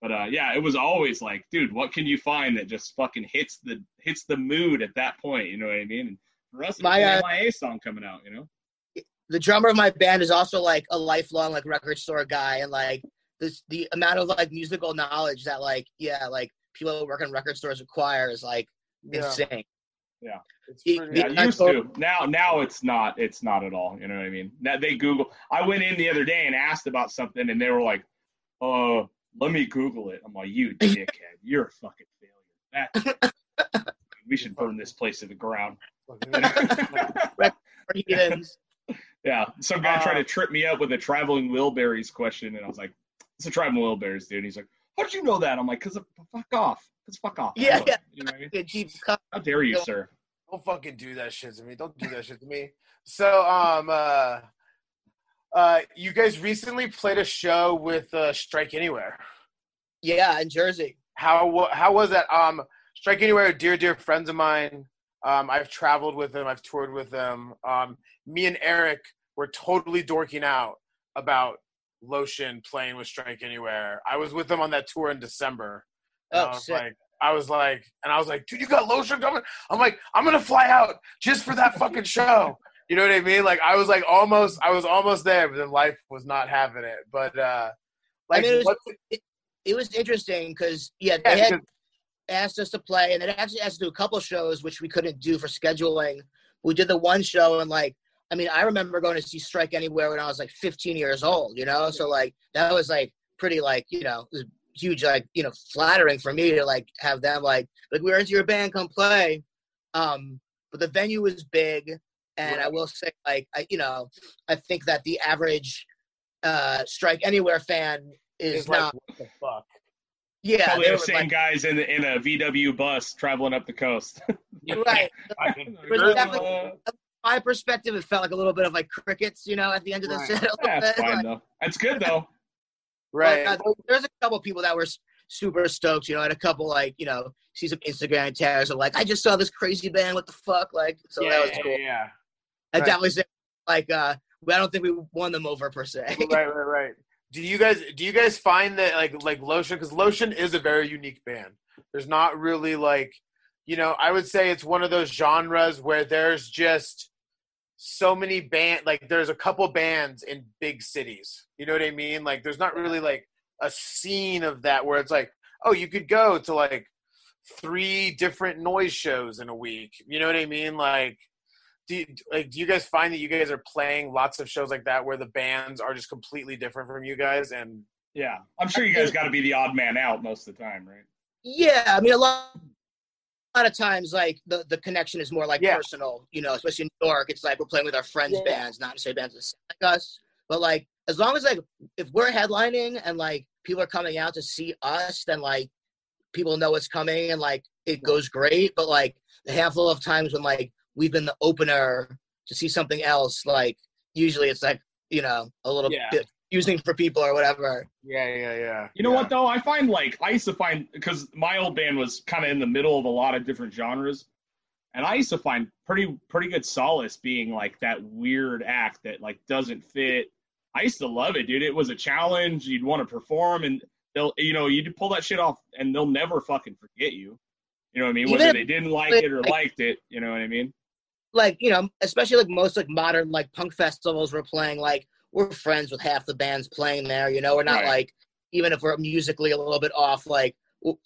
But, uh, yeah, it was always like, dude, what can you find that just fucking hits the hits the mood at that point? You know what I mean? And for us, it's my uh, M I A song coming out, you know? The drummer of my band is also, like, a lifelong, like, record store guy. And, like, this, the amount of, like, musical knowledge that, like, yeah, like, people who work in record stores require is, like, yeah. insane. Yeah, it's pretty, yeah, used to. Now, now it's not. It's not at all. You know what I mean? Now they Google. I went in the other day and asked about something, and they were like, "Oh, uh, let me Google it." I'm like, "You dickhead! You're a fucking failure. That we should burn this place to the ground." Yeah, some guy uh, tried to trip me up with a Traveling Wheelberries question, and I was like, "It's a Traveling Wheelberries, dude." And he's like, "How'd you know that?" I'm like, "Cause of, fuck off." Fuck off. Yeah, yeah. You know what I mean? How dare you, don't, sir? Don't fucking do that shit to me. Don't do that shit to me. So, um, uh, uh, you guys recently played a show with uh, Strike Anywhere. Yeah, in Jersey. How how was that? Um, Strike Anywhere are dear, dear friends of mine. Um, I've traveled with them. I've toured with them. Um, me and Eric were totally dorking out about Lotion playing with Strike Anywhere. I was with them on that tour in December. Oh, I was sick. like, I was like, and I was like, dude, you got Lotion coming? I'm like, I'm gonna fly out just for that fucking show. You know what I mean? Like, I was like almost, I was almost there, but then life was not having it. But uh, like, I mean, it, was, it, it was interesting because yeah, yeah, they had asked us to play, and they actually asked us to do a couple shows, which we couldn't do for scheduling. We did the one show, and like, I mean, I remember going to see Strike Anywhere when I was like fifteen years old. You know, so like that was like pretty like you know. It was, huge, like, you know, flattering for me to like have them like like we're into your band, come play. Um but the venue was big, and right. I will say, like, I you know, I think that the average uh Strike Anywhere fan is it's not like, what the fuck. Yeah, probably the same like, guys in in a V W bus traveling up the coast. You're right. I my perspective, it felt like a little bit of like crickets, you know, at the end of right. the set. Yeah, that's fine, like, though. That's good though. Right. But, uh, there's a couple people that were super stoked, you know, and a couple like, you know, see some Instagram tags of like, I just saw this crazy band, what the fuck? Like, so yeah, that was cool. Yeah, yeah. I right. definitely said like uh I don't think we won them over per se. Right, right, right. Do you guys do you guys find that like like Lotion, because Lotion is a very unique band. There's not really like, you know, I would say it's one of those genres where there's just so many band, like there's a couple bands in big cities, you know what I mean? Like there's not really like a scene of that where it's like, oh, you could go to like three different noise shows in a week. You know what I mean? Like, do you, like, do you guys find that you guys are playing lots of shows like that where the bands are just completely different from you guys? And yeah, I'm sure you guys got to be the odd man out most of the time, right? Yeah, I mean, a lot, a lot of times, like, the, the connection is more, like, yeah. personal, you know, especially in New York. It's like we're playing with our friends' yeah. bands, not necessarily bands that sound like us. But, like, as long as, like, if we're headlining and, like, people are coming out to see us, then, like, people know what's coming and, like, it goes great. But, like, the handful of times when, like, we've been the opener to see something else, like, usually it's, like, you know, a little yeah. bit using for people or whatever. Yeah, yeah, yeah. You know yeah. what, though? I find, like, I used to find, because my old band was kind of in the middle of a lot of different genres, and I used to find pretty pretty good solace being, like, that weird act that, like, doesn't fit. I used to love it, dude. It was a challenge. You'd want to perform, and they'll, you know, you'd pull that shit off, and they'll never fucking forget you. You know what I mean? Even whether they didn't like it or like, liked it, you know what I mean? Like, you know, especially, like, most, like, modern, like, punk festivals we're playing, like, we're friends with half the bands playing there, you know? We're not, right. like, even if we're musically a little bit off, like,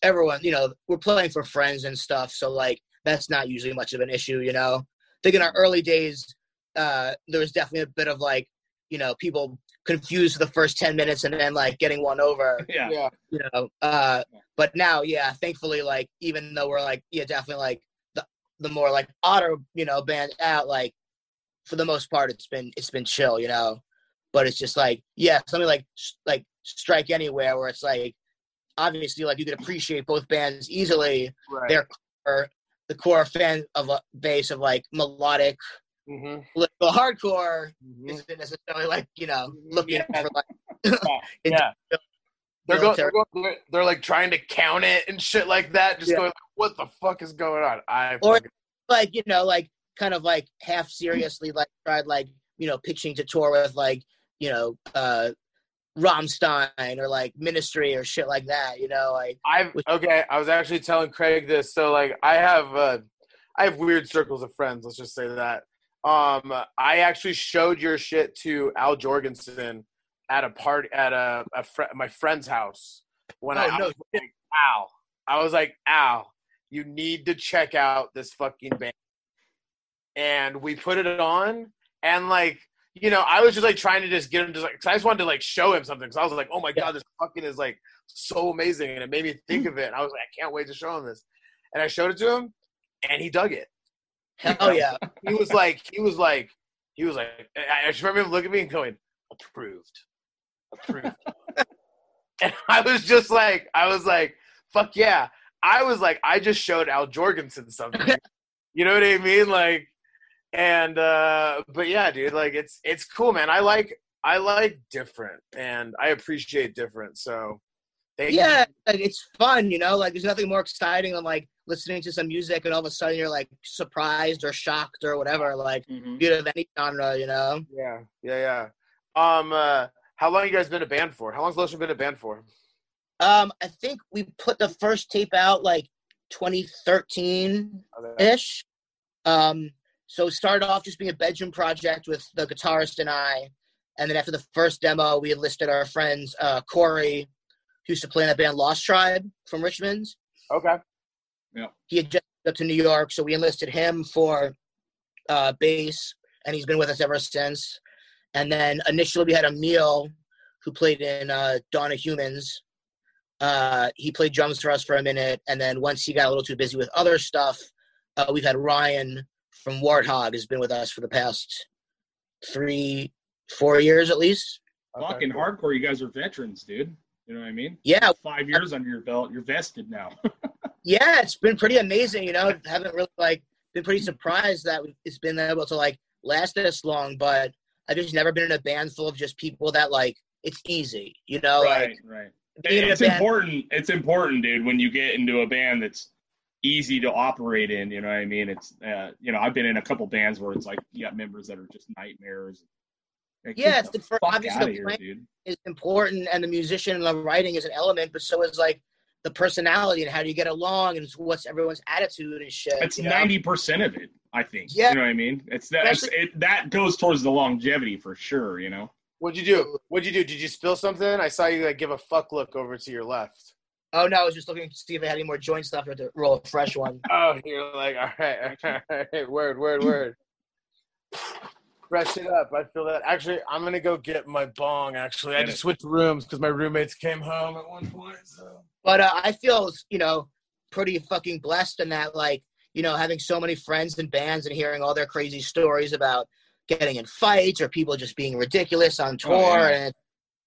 everyone, you know, we're playing for friends and stuff, so, like, that's not usually much of an issue, you know? I think in our early days, uh, there was definitely a bit of, like, you know, people confused for the first ten minutes and then, like, getting one over. Yeah. yeah. You know? Uh, but now, yeah, thankfully, like, even though we're, like, yeah, definitely, like, the, the more, like, odder, you know, band out, like, for the most part, it's been it's been chill, you know? But it's just like, yeah, something like like Strike Anywhere, where it's like, obviously, like, you could appreciate both bands easily. Right. They're core, the core fan of a base of, like, melodic, mm-hmm. political hardcore mm-hmm. isn't necessarily, like, you know, looking yeah. for, like, yeah, yeah. They're, go, they're, go, they're they're like trying to count it and shit like that, just yeah. going, like, what the fuck is going on? I or fucking... like, you know, like, kind of, like, half seriously, like, tried, like, you know, pitching to tour with, like, you know, uh, Rammstein or, like, Ministry or shit like that, you know, like. I've, okay, I was actually telling Craig this, so, like, I have, uh, I have weird circles of friends, let's just say that. Um, I actually showed your shit to Al Jorgensen at a party, at a, a fr- my friend's house. When oh, I, no. I was like, Al, I was like, Al, you need to check out this fucking band. And we put it on, and, like, you know, I was just, like, trying to just get him to, like, cause I just wanted to, like, show him something. Cause I was like, oh my God, this fucking is, like, so amazing. And it made me think of it. And I was like, I can't wait to show him this. And I showed it to him, and he dug it. Hell yeah. He was like, he was like, he was like, I just remember him looking at me and going, approved. Approved. And I was just like, I was like, fuck yeah. I was like, I just showed Al Jorgensen something. You know what I mean? Like, And, uh, but yeah, dude, like, it's, it's cool, man. I like, I like different, and I appreciate different. So thank yeah, you. Like, it's fun, you know, like, there's nothing more exciting than, like, listening to some music and all of a sudden you're, like, surprised or shocked or whatever, like, mm-hmm. you know, of any genre, you know? Yeah. Yeah. Yeah. Um, uh, how long have you guys been a band for? How long's Lotion been a band for? Um, I think we put the first tape out, like, twenty thirteen ish. Um, So it started off just being a bedroom project with the guitarist and I. And then after the first demo, we enlisted our friends, uh, Corey, who used to play in that band Lost Tribe from Richmond. Okay. Yeah. He had just moved up to New York, so we enlisted him for uh, bass, and he's been with us ever since. And then initially we had Emil, who played in uh, Dawn of Humans. Uh, he played drums for us for a minute, and then once he got a little too busy with other stuff, uh, we've had Ryan from Warthog has been with us for the past three, four years at least. Fucking hardcore, you guys are veterans, dude. You know what I mean? Yeah. Five years under your belt, you're vested now. Yeah, it's been pretty amazing, you know. Haven't really, like, been pretty surprised that it's been able to, like, last this long, but I've just never been in a band full of just people that, like, it's easy, you know? Right, like, right. It's important, it's important, dude, when you get into a band that's easy to operate in, you know what I mean? It's, uh, you know, I've been in a couple bands where it's like, you got members that are just nightmares. Like, yeah, it's the, the first, obviously the playing here, is important, and the musician and the writing is an element, but so is, like, the personality and how do you get along and what's everyone's attitude and shit. It's ninety percent know? Of it, I think. Yeah. You know what I mean? It's that, it's, it, that goes towards the longevity for sure, you know? What'd you do? What'd you do? Did you spill something? I saw you, like, give a fuck look over to your left. Oh, no, I was just looking to see if I had any more joint stuff. I had to roll a fresh one. Oh, you're like, all right, all right, word, word, word. Fresh it up. I feel that. Actually, I'm going to go get my bong, actually. I just switched rooms because my roommates came home at one point. So. But uh, I feel, you know, pretty fucking blessed in that, like, you know, having so many friends and bands and hearing all their crazy stories about getting in fights or people just being ridiculous on tour. Oh, yeah. And,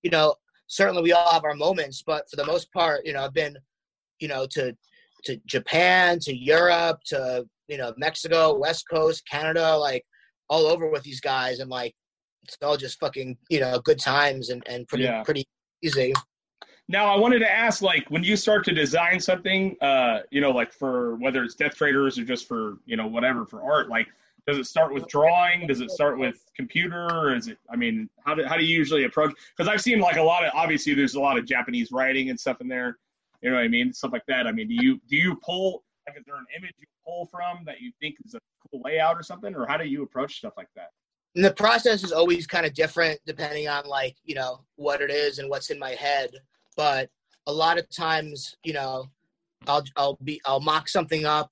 you know, certainly we all have our moments, but for the most part, you know, I've been, you know, to to Japan, to Europe, to, you know, Mexico, West Coast, Canada, like all over with these guys. And like, it's all just fucking, you know, good times and, and pretty, yeah. pretty easy. Now, I wanted to ask, like, when you start to design something, uh, you know, like for whether it's Death Traders or just for, you know, whatever, for art, like, does it start with drawing? Does it start with computer? Or is it, I mean, how do, how do you usually approach? Because I've seen like a lot of, obviously there's a lot of Japanese writing and stuff in there. You know what I mean? Stuff like that. I mean, do you, do you pull, like, is there an image you pull from that you think is a cool layout or something? Or how do you approach stuff like that? And the process is always kind of different depending on, like, you know, what it is and what's in my head. But a lot of times, you know, I'll, I'll be, I'll mock something up,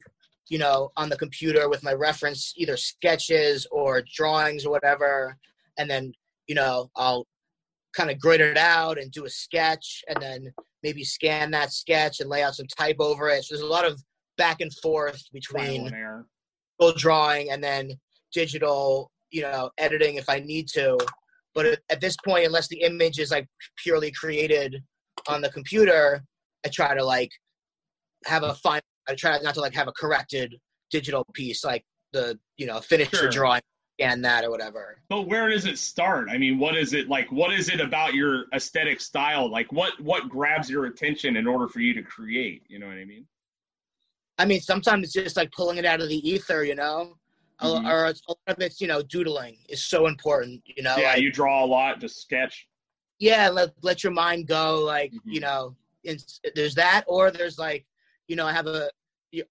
you know, on the computer with my reference, either sketches or drawings or whatever. And then, you know, I'll kind of grid it out and do a sketch and then maybe scan that sketch and lay out some type over it. So there's a lot of back and forth between drawing and then digital, you know, editing if I need to. But at this point, unless the image is like purely created on the computer, I try to like have a final, I try not to like have a corrected digital piece, like the, you know, finish sure. your drawing and that or whatever. But where does it start? I mean, what is it like, what is it about your aesthetic style? Like what, what grabs your attention in order for you to create, you know what I mean? I mean, sometimes it's just like pulling it out of the ether, you know, mm-hmm. or, or a lot of it's, you know, doodling is so important, you know? Yeah. Like, you draw a lot, just sketch. Yeah. Let, let your mind go. Like, mm-hmm. you know, it's, there's that, or there's like, you know, I have a,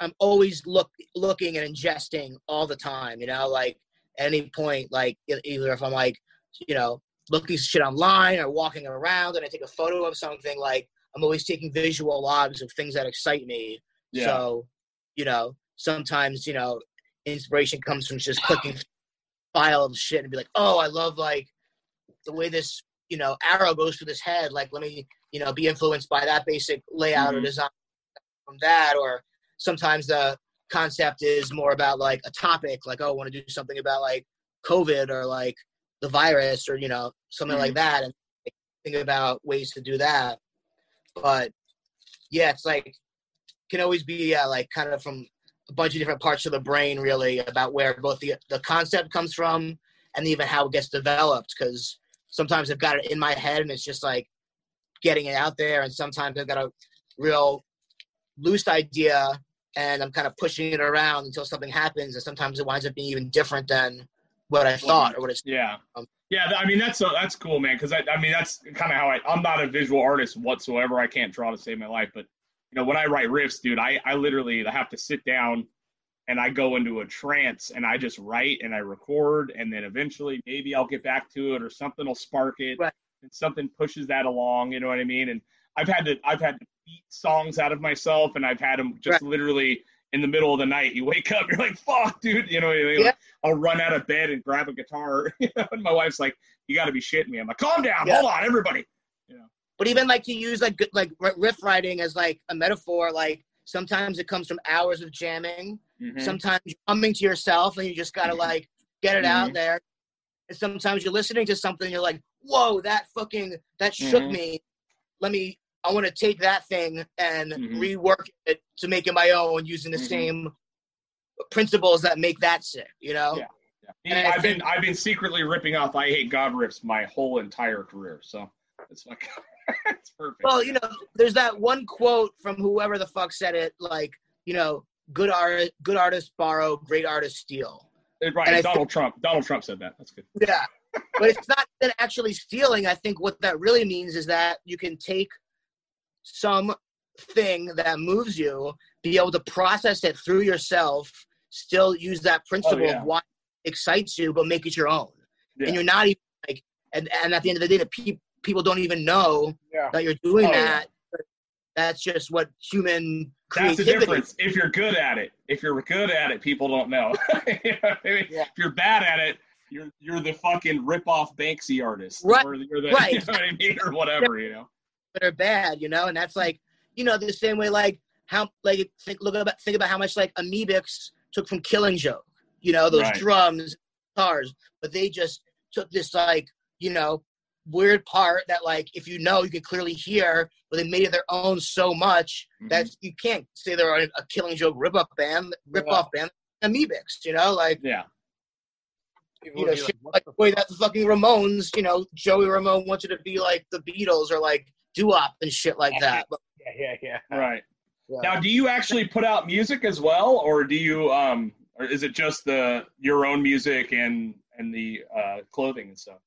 I'm always look looking and ingesting all the time, you know, like at any point, like either if I'm like, you know, looking shit online or walking around and I take a photo of something, like I'm always taking visual logs of things that excite me. Yeah. So, you know, sometimes, you know, inspiration comes from just clicking file of shit and be like, oh, I love like the way this, you know, arrow goes through this head. Like, let me, you know, be influenced by that basic layout mm-hmm. or design from that. Or sometimes the concept is more about like a topic, like, oh, I want to do something about like COVID or like the virus or, you know, something mm-hmm. like that. And think about ways to do that. But yeah, it's like, can always be yeah, like kind of from a bunch of different parts of the brain really about where both the, the concept comes from and even how it gets developed. Cause sometimes I've got it in my head and it's just like getting it out there. And sometimes I've got a real loose idea and I'm kind of pushing it around until something happens. And sometimes it winds up being even different than what I thought or what it's. Yeah. Um, yeah. I mean, that's, a, that's cool, man. Cause I, I mean, that's kind of how I, I'm not a visual artist whatsoever. I can't draw to save my life, but you know, when I write riffs, dude, I, I literally have to sit down and I go into a trance and I just write and I record. And then eventually maybe I'll get back to it or something will spark it right. and something pushes that along. You know what I mean? And I've had to, I've had to beat songs out of myself and I've had them just right. literally in the middle of the night. You wake up, you're like, fuck, dude. You know what I mean? Yeah. Like, I'll run out of bed and grab a guitar. And my wife's like, you got to be shitting me. I'm like, calm down. Yeah. Hold on, everybody. You know. But even like to use like like riff writing as like a metaphor, like sometimes it comes from hours of jamming. Mm-hmm. Sometimes you're humming to yourself and you just got to mm-hmm. like get it mm-hmm. out there. And sometimes you're listening to something and you're like, whoa, that fucking, that shook mm-hmm. me. Let me, I want to take that thing and mm-hmm. rework it to make it my own using the mm-hmm. same principles that make that sick, you know? Yeah. yeah. And I've think, been I've been secretly ripping off I Hate God riffs my whole entire career. So it's like... That's perfect. Well, you know, there's that one quote from whoever the fuck said it, like, you know, good art, good artists borrow, great artists steal. Right, and Donald th- Trump. Donald Trump said that. That's good. Yeah, but it's not that actually stealing. I think what that really means is that you can take some thing that moves you, be able to process it through yourself, still use that principle oh, yeah. of what excites you, but make it your own. Yeah. And you're not even like, and, and at the end of the day, the people, people don't even know yeah. that you're doing oh, that. Yeah. That's just what human creativity. That's the difference. If you're good at it, if you're good at it, people don't know. You know what I mean? Yeah. If you're bad at it, you're you're the fucking rip-off Banksy artist, right? Or you're the, right. You know what I mean, or whatever, you know. That are bad, you know, and that's like, you know, the same way, like how, like think, look about, think about how much like Amoebics took from Killing Joke, you know, those right. drums, guitars, but they just took this like, you know, weird part that like if you know you can clearly hear, but they made it their own so much mm-hmm. that you can't say they're a, a Killing Joke rip up band, rip off yeah. band, Amoebics, you know, like yeah. You know, shit, like, like the way that the fucking Ramones, you know, Joey Ramone wants you to be like the Beatles or like doo-wop and shit like that. But, yeah, yeah, yeah. Right. Yeah. Now, do you actually put out music as well, or do you, um, or is it just the your own music and and the uh, clothing and stuff?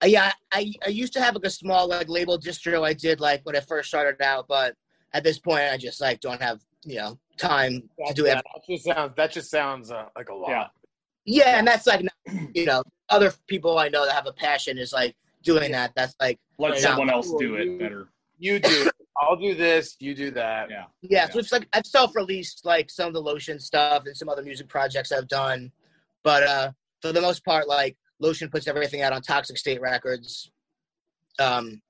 Uh, yeah, I I used to have like a small like label distro I did like when I first started out, but at this point I just like don't have you know time that, to do yeah, everything. That just sounds that just sounds uh, like a lot. Yeah. Yeah, and that's like, you know, other people I know that have a passion is like doing that. That's like let someone else do it better. You do it. I'll do this. You do that. Yeah. Yeah. So it's like I've self-released like some of the Lotion stuff and some other music projects I've done, but uh, for the most part, like Lotion puts everything out on Toxic State Records, um,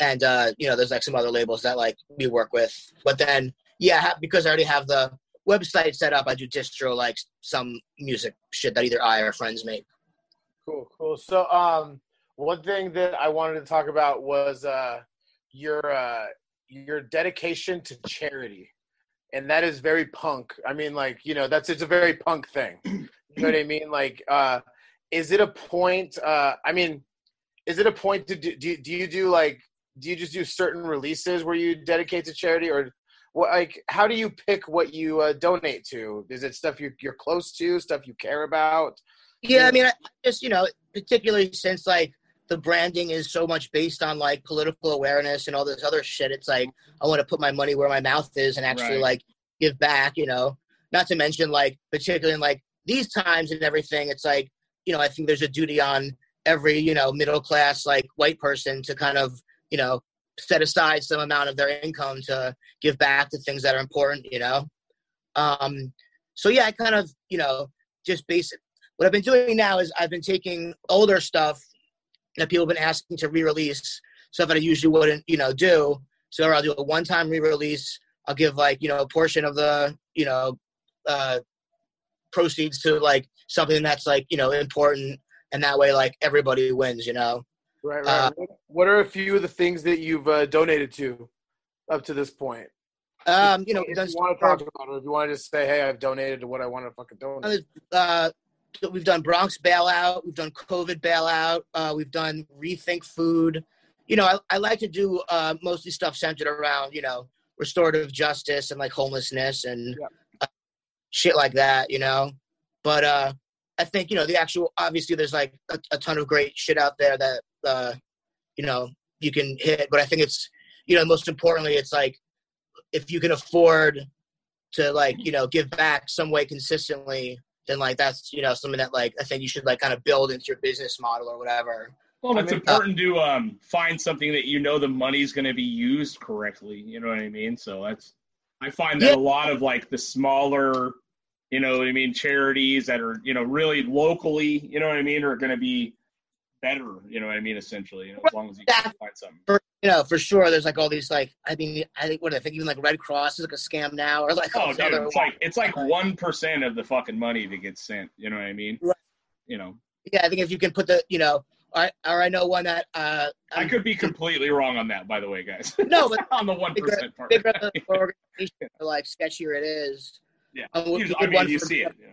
and uh, you know, there's like some other labels that like we work with, but then yeah, because I already have the website set up, I do distro like some music shit that either I or friends make. Cool, cool. So um one thing that I wanted to talk about was uh your uh your dedication to charity. And that is very punk. I mean, like, you know, that's it's a very punk thing. You know what I mean? Like uh is it a point uh I mean is it a point to do do, do you do like do you just do certain releases where you dedicate to charity, or what, like, how do you pick what you uh, donate to? Is it stuff you're, you're close to, stuff you care about? Yeah, I mean, I just, you know, particularly since, like, the branding is so much based on, like, political awareness and all this other shit, it's like, I want to put my money where my mouth is and actually, right. like, give back, you know? Not to mention, like, particularly in, like, these times and everything, it's like, you know, I think there's a duty on every, you know, middle-class, like, white person to kind of, you know, set aside some amount of their income to give back to things that are important, you know? Um, so yeah, I kind of, you know, just basic. What I've been doing now is I've been taking older stuff that people have been asking to re-release, stuff that I usually wouldn't, you know, do. So I'll do a one-time re-release. I'll give like, you know, a portion of the, you know, uh, proceeds to like something that's like, you know, important. And that way, like everybody wins, you know? Right, right. Uh, what are a few of the things that you've uh, donated to up to this point? Um, if, you know, if you want to talk about it, or if you want to just say, hey, I've donated to what I want to fucking donate. Uh, we've done Bronx Bailout. We've done COVID Bailout. Uh, we've done Rethink Food. You know, I, I like to do uh, mostly stuff centered around, you know, restorative justice and, like, homelessness and yeah. uh, shit like that, you know. But uh, I think, you know, the actual – obviously there's, like, a, a ton of great shit out there that – Uh, you know, you can hit, but I think it's, you know, most importantly, it's like, if you can afford to like, you know, give back some way consistently, then like, that's, you know, something that like, I think you should like kind of build into your business model or whatever. Well, it's I mean, important uh, to um, find something that, you know, the money's going to be used correctly. You know what I mean? So that's, I find that yeah. a lot of like the smaller, you know what I mean? Charities that are, you know, really locally, you know what I mean? Are going to be better, you know what I mean, essentially, you know, as long as you can find something. For, you know, for sure, there's, like, all these, like, I mean, I think, what do I think, even, like, Red Cross is, like, a scam now, or, like, oh, dude, other it's, like it's, like, one percent of the fucking money that gets sent, you know what I mean? Right. You know. Yeah, I think if you can put the, you know, or, or I know one that, uh. I could be completely wrong on that, by the way, guys. No, but. On the one percent bigger, part. Bigger the organization, the, like, sketchier it is. Yeah, um, usually, I mean, you for, see it, yeah.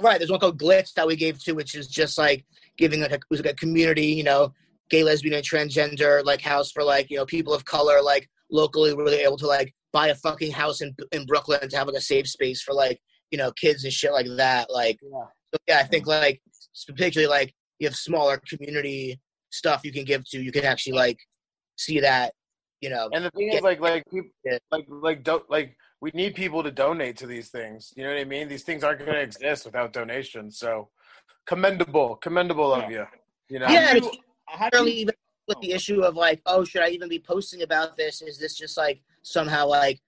Right, there's one called Glitz that we gave to, which is just, like, giving like a, like a community, you know, gay, lesbian, and transgender, like, house for, like, you know, people of color, like, locally were they able to, like, buy a fucking house in in Brooklyn to have, like, a safe space for, like, you know, kids and shit like that. Like, yeah, so, yeah I think, like, particularly, like, you have smaller community stuff you can give to. You can actually, like, see that, you know. And the thing get, is, like, like, people, like, like, don't, like, we need people to donate to these things. You know what I mean? These things aren't going to exist without donations, so... Commendable, commendable yeah. of you. You know, yeah, how do you, how do you, with the issue of like, oh, should I even be posting about this? Is this just like somehow like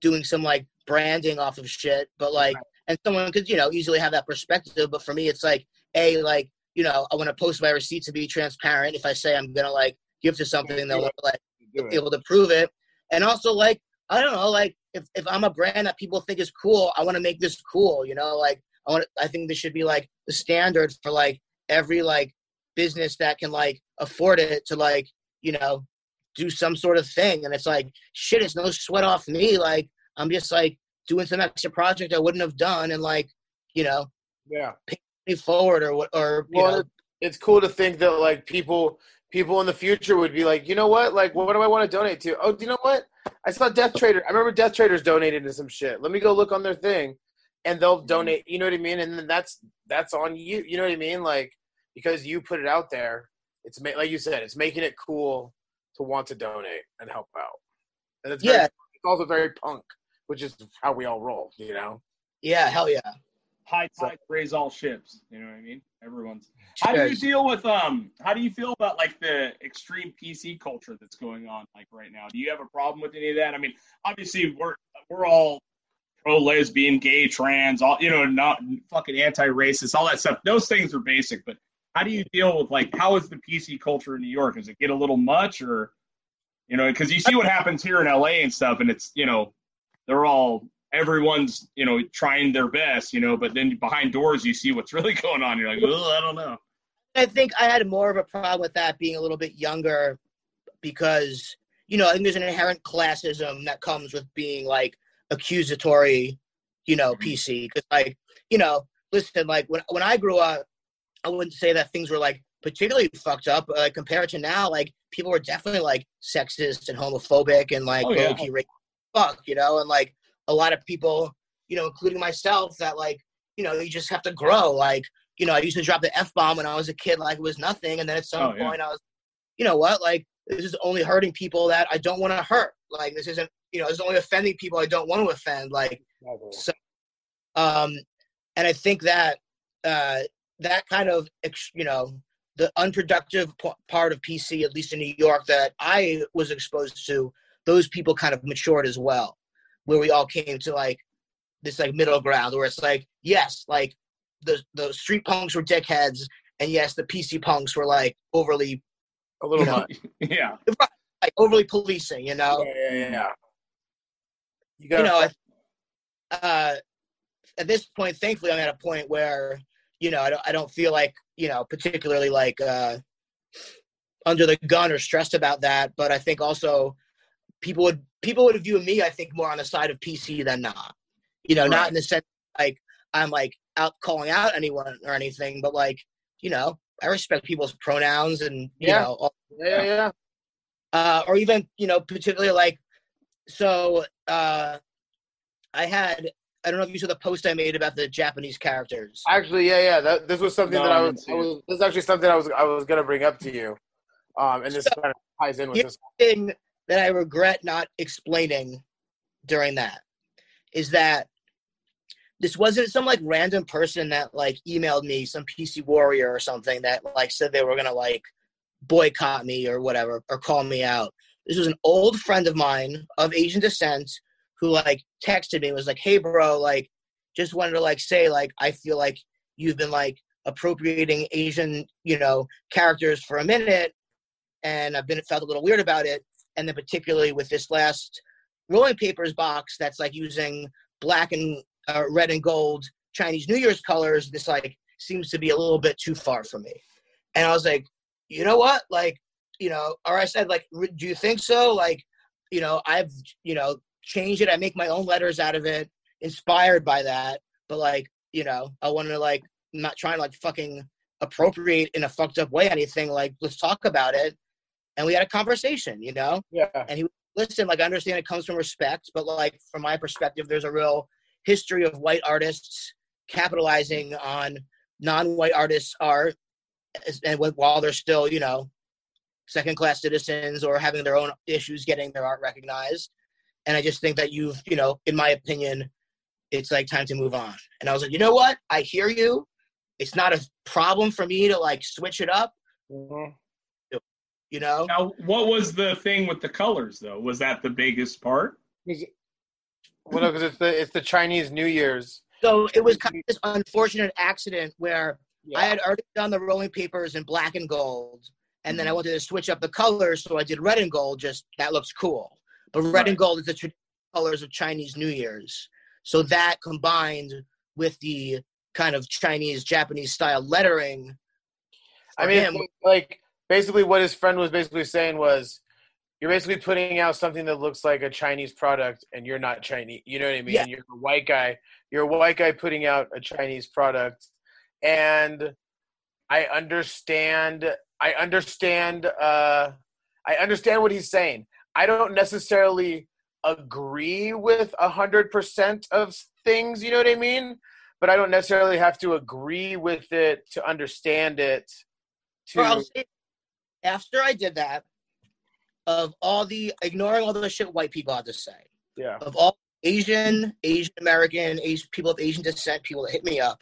doing some like branding off of shit? But like, right. And someone could, you know, easily have that perspective. But for me, it's like, A, like, you know, I want to post my receipts and be transparent. If I say I'm going to like give to something, yeah, they'll like be able to prove it. And also like, I don't know, like if, if I'm a brand that people think is cool, I want to make this cool, you know, like I want to, I think this should be like the standard for like every like business that can like afford it to like, you know, do some sort of thing. And it's like, shit, it's no sweat off me. Like, I'm just like doing some extra project I wouldn't have done. And like, you know, yeah, pay me forward or what, or, you well, know. It's cool to think that like people, people in the future would be like, you know what? Like, what do I want to donate to? Oh, you know what? I saw Death Trader. I remember Death Traders donated to some shit. Let me go look on their thing and they'll donate. You know what I mean? And then that's, that's on you. You know what I mean? Like, because you put it out there, it's ma- like you said, it's making it cool to want to donate and help out. And it's, yeah. very, it's also very punk, which is how we all roll, you know? Yeah, hell yeah. High tide, so, raise all ships. You know what I mean? Everyone's. How do you deal with, um? how do you feel about like the extreme P C culture that's going on like right now? Do you have a problem with any of that? I mean, obviously we're, we're all pro lesbian, gay, trans, all, you know, not fucking anti-racist, all that stuff. Those things are basic, but how do you deal with, like, how is the P C culture in New York? Does it get a little much, or, you know, because you see what happens here in L A and stuff, and it's, you know, they're all, everyone's, you know, trying their best, you know, but then behind doors you see what's really going on. You're like, oh, I don't know. I think I had more of a problem with that being a little bit younger because, you know, I think there's an inherent classism that comes with being, like, accusatory, you know, mm-hmm. P C. Because, like, you know, listen, like, when when I grew up, I wouldn't say that things were, like, particularly fucked up. Uh, compared to now, like, people were definitely, like, sexist and homophobic and, like, oh, yeah. low-key racist fuck, you know? And, like, a lot of people, you know, including myself, that, like, you know, you just have to grow. Like, you know, I used to drop the F-bomb when I was a kid like it was nothing. And then at some oh, yeah. point I was, you know what? Like, this is only hurting people that I don't want to hurt. Like, this isn't, you know, this is only offending people I don't want to offend. Like, oh, so, um, and I think that, uh, that kind of, you know, the unproductive p- part of P C, at least in New York, that I was exposed to, those people kind of matured as well, where we all came to, like, this, like, middle ground where it's like, yes, like, the the street punks were dickheads, and, yes, the P C punks were, like, overly, a little you know, yeah. like, overly policing, you know? Yeah, yeah, yeah. You, gotta- you know, uh, at this point, thankfully, I'm at a point where, you know, I don't, I don't feel like, you know, particularly like uh, under the gun or stressed about that. But I think also people would people would view me, I think, more on the side of P C than not. You know, right. Not in the sense like I'm like out calling out anyone or anything, but like, you know, I respect people's pronouns and, you yeah. know. All, yeah, yeah. Uh, or even, you know, particularly like, so uh, I had... I don't know if you saw the post I made about the Japanese characters. Actually, yeah, yeah. That, this was something no, that I was, I was. This is actually something I was. I was gonna bring up to you, um, and this so, kind of ties in with the this thing that I regret not explaining during that is that this wasn't some like random person that like emailed me, some P C warrior or something that like said they were gonna like boycott me or whatever or call me out. This was an old friend of mine of Asian descent, who, like, texted me and was like, hey, bro, like, just wanted to, like, say, like, I feel like you've been, like, appropriating Asian, you know, characters for a minute, and I've been felt a little weird about it, and then particularly with this last rolling papers box that's, like, using black and uh, red and gold Chinese New Year's colors, this, like, seems to be a little bit too far for me. And I was like, you know what? Like, you know, or I said, like, do you think so? Like, you know, I've, you know, change it. I make my own letters out of it, inspired by that. But like, you know, I want to like, I'm not trying to like fucking appropriate in a fucked up way anything. Like, let's talk about it. And we had a conversation, you know? Yeah. And he listen, like, I understand it comes from respect, but like, from my perspective, there's a real history of white artists capitalizing on non-white artists' art, and while they're still, you know, second-class citizens or having their own issues getting their art recognized. And I just think that you've, you know, in my opinion, it's like time to move on. And I was like, you know what? I hear you. It's not a problem for me to like switch it up. Mm-hmm. you know? Now, what was the thing with the colors, though? Was that the biggest part? Well, no, because it's the, it's the Chinese New Year's. So it was kind of this unfortunate accident where yeah. I had already done the rolling papers in black and gold, and then I wanted to switch up the colors, so I did red and gold, just that looks cool. But red right. and gold is the traditional colors of Chinese New Year's. So that combined with the kind of Chinese, Japanese-style lettering. I mean, him, like, basically what his friend was basically saying was, you're basically putting out something that looks like a Chinese product, and you're not Chinese. You know what I mean? Yeah. You're a white guy. You're a white guy putting out a Chinese product. And I understand I understand uh, I understand what he's saying. I don't necessarily agree with one hundred percent of things, you know what I mean? But I don't necessarily have to agree with it to understand it. To- well, after I did that, of all the, ignoring all the shit white people have to say, yeah. of all Asian, Asian American, Asian, people of Asian descent, people that hit me up,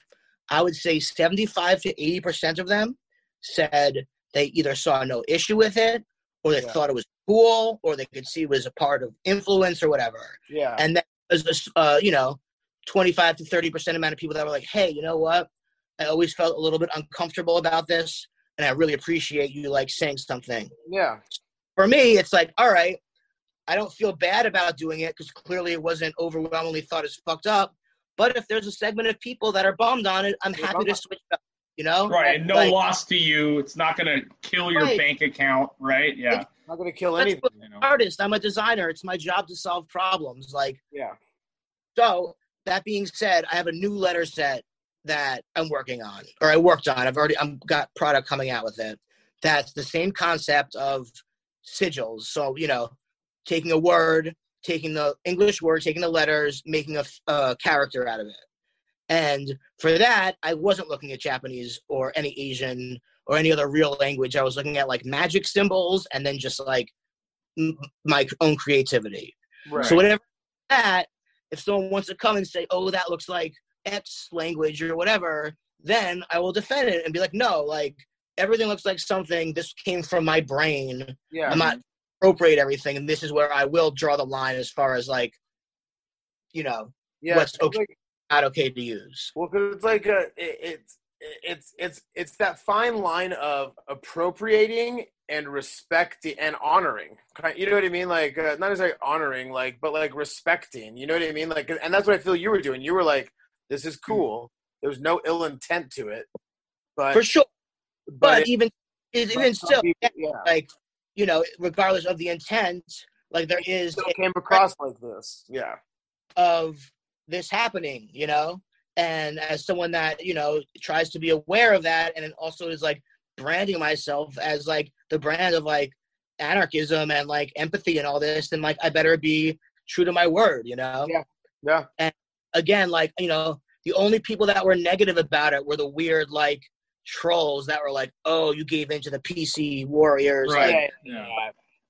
I would say seventy-five to eighty percent of them said they either saw no issue with it, or they yeah. thought it was cool, or they could see it was a part of influence or whatever. Yeah. And that was, uh, you know, twenty-five to thirty percent amount of people that were like, hey, you know what? I always felt a little bit uncomfortable about this, and I really appreciate you, like, saying something. Yeah. For me, it's like, all right, I don't feel bad about doing it because clearly it wasn't overwhelmingly thought as fucked up. But if there's a segment of people that are bummed on it, I'm happy to switch up. You know? Right, and no like, loss to you. It's not going to kill your right. bank account, right? Yeah. It's not going to kill anything. I'm an artist. I'm a designer. It's my job to solve problems. Like, yeah. So, that being said, I have a new letter set that I'm working on, or I worked on. I've already I'm got product coming out with it. That's the same concept of sigils. So, you know, taking a word, taking the English word, taking the letters, making a, a character out of it. And for that, I wasn't looking at Japanese or any Asian or any other real language. I was looking at, like, magic symbols and then just, like, m- my own creativity. Right. So whatever that, if someone wants to come and say, oh, that looks like X language or whatever, then I will defend it and be like, no, like, everything looks like something. This came from my brain. Yeah. I'm not appropriate everything, and this is where I will draw the line as far as, like, you know, yeah, what's okay. Like- not okay to use. Well, because it's like a, it, it's it's it's it's that fine line of appropriating and respecting and honoring. You know what I mean? Like uh, not as like honoring, like but like respecting. You know what I mean? Like, and that's what I feel you were doing. You were like, "This is cool." There was no ill intent to it, but for sure. But, but it, even it, but even still, people, yeah. like you know, regardless of the intent, like there is. It came across like this, yeah. Of this happening, you know, and as someone that, you know, tries to be aware of that, and also is like branding myself as like the brand of like anarchism and like empathy and all this, then like I better be true to my word, you know. Yeah, yeah. And again, like, you know, the only people that were negative about it were the weird like trolls that were like, oh, you gave in to the P C warriors, right? Like, yeah.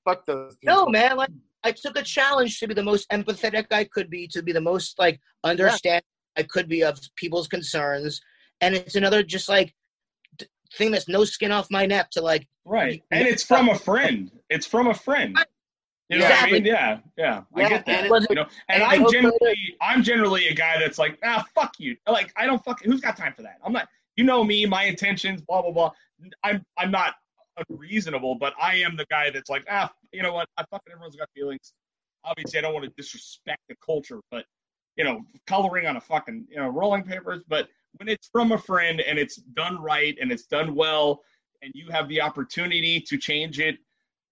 Fuck those people. No, man, like. I took a challenge to be the most empathetic I could be, to be the most, like, understanding yeah. I could be of people's concerns. And it's another just, like, d- thing that's no skin off my neck to, like... Right. And it's stuff. From a friend. It's from a friend. You know exactly. what I mean? Yeah. Yeah. yeah. I get that. And, you know? and, and I'm generally I'm generally a guy that's like, ah, fuck you. Like, I don't fuck... Who's got time for that? I'm not... You know me, my intentions, blah, blah, blah. I'm I'm not... unreasonable, but I am the guy that's like, ah, you know what? I fucking everyone's got feelings. Obviously, I don't want to disrespect the culture, but you know, coloring on a fucking you know rolling papers. But when it's from a friend and it's done right and it's done well, and you have the opportunity to change it,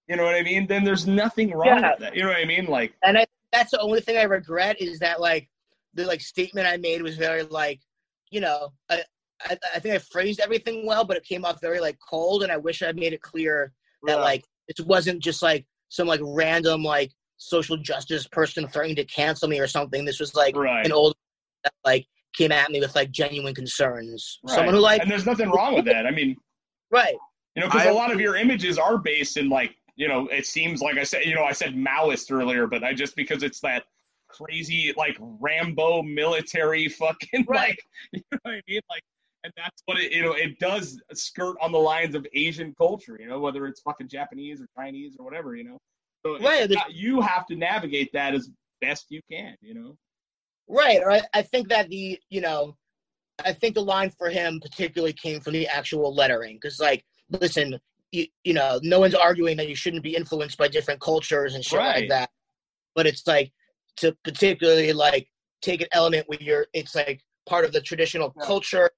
you know what I mean? Then there's nothing wrong yeah. with that. You know what I mean? Like, and I, that's the only thing I regret is that like the like statement I made was very like, you know. I, I, I think I phrased everything well, but it came off very, like, cold, and I wish I made it clear that, yeah. like, it wasn't just, like, some, like, random, like, social justice person threatening to cancel me or something. This was, like, right. an old that, like, came at me with, like, genuine concerns. Right. Someone who, like... And there's nothing wrong with that. I mean... Right. You know, because a lot of your images are based in, like, you know, it seems like I said, you know, I said Maoist earlier, but I just, because it's that crazy, like, Rambo military fucking, right. like, you know what I mean? Like, And that's what it, you know, it does skirt on the lines of Asian culture, you know, whether it's fucking Japanese or Chinese or whatever, you know. So right. not, you have to navigate that as best you can, you know. Right. Or I, I think that the, you know, I think the line for him particularly came from the actual lettering. Because, like, listen, you, you know, no one's arguing that you shouldn't be influenced by different cultures and shit right. like that. But it's, like, to particularly, like, take an element where you're, it's, like, part of the traditional yeah. culture.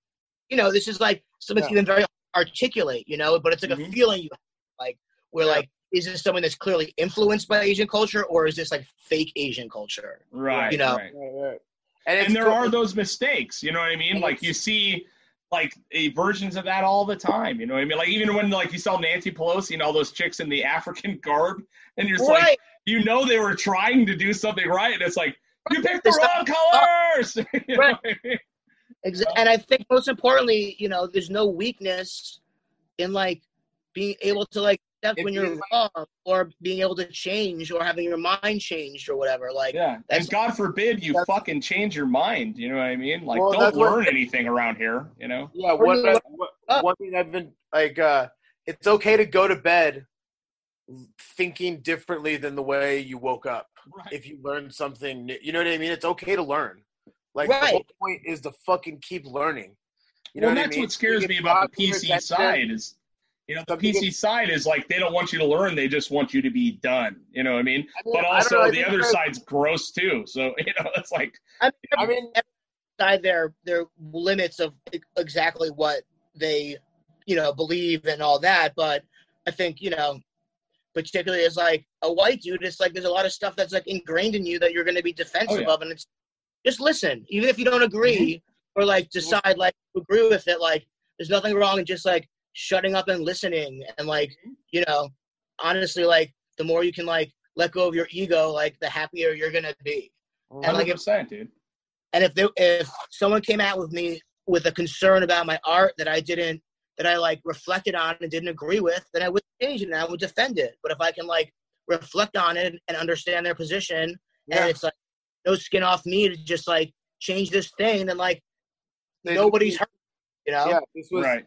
You know, this is, like, something yeah. even very articulate, you know, but it's, like, mm-hmm. a feeling you have, like, where, yeah. like, is this someone that's clearly influenced by Asian culture, or is this, like, fake Asian culture? Right, you know? Right, right, right. And, and there cool. are those mistakes, you know what I mean? Like, you see, like, a versions of that all the time, you know what I mean? Like, even when, like, you saw Nancy Pelosi and all those chicks in the African garb, and you're just right. like, you know they were trying to do something right, and it's like, you picked the wrong colors! You know what I mean? Exactly. And I think most importantly, you know, there's no weakness in, like, being able to, like, accept when you're wrong, or being able to change, or having your mind changed, or whatever. Like, yeah. And God forbid you fucking change your mind. You know what I mean? Like, well, don't learn what, anything around here. You know? Yeah. One, I, what, one thing I've been like, uh, it's okay to go to bed thinking differently than the way you woke up. Right. If you learn something new, you know what I mean? It's okay to learn. Like, right. the whole point is to fucking keep learning. You know well, what that's I mean? What scares me about the P C side is, you know, the P C side is, like, they don't want you to learn. They just want you to be done. You know what I mean? I mean but also know, the other side's gross, too. So, you know, it's like... I mean, every side, their limits of exactly what they, you know, believe and all that. But I think, you know, particularly as, like, a white dude, it's like there's a lot of stuff that's, like, ingrained in you that you're going to be defensive oh, yeah. of. And it's just listen. Even if you don't agree mm-hmm. or, like, decide, like, to agree with it, like, there's nothing wrong in just, like, shutting up and listening, and, like, you know, honestly, like, the more you can, like, let go of your ego, like, the happier you're gonna be. one hundred percent, and like, if, dude. And if there, if someone came out with me with a concern about my art that I didn't, that I like reflected on and didn't agree with, then I would change it and I would defend it. But if I can like reflect on it and understand their position, yeah. and it's like no skin off me to just like change this thing, and like they, nobody's hurt, you know? Yeah, this was right.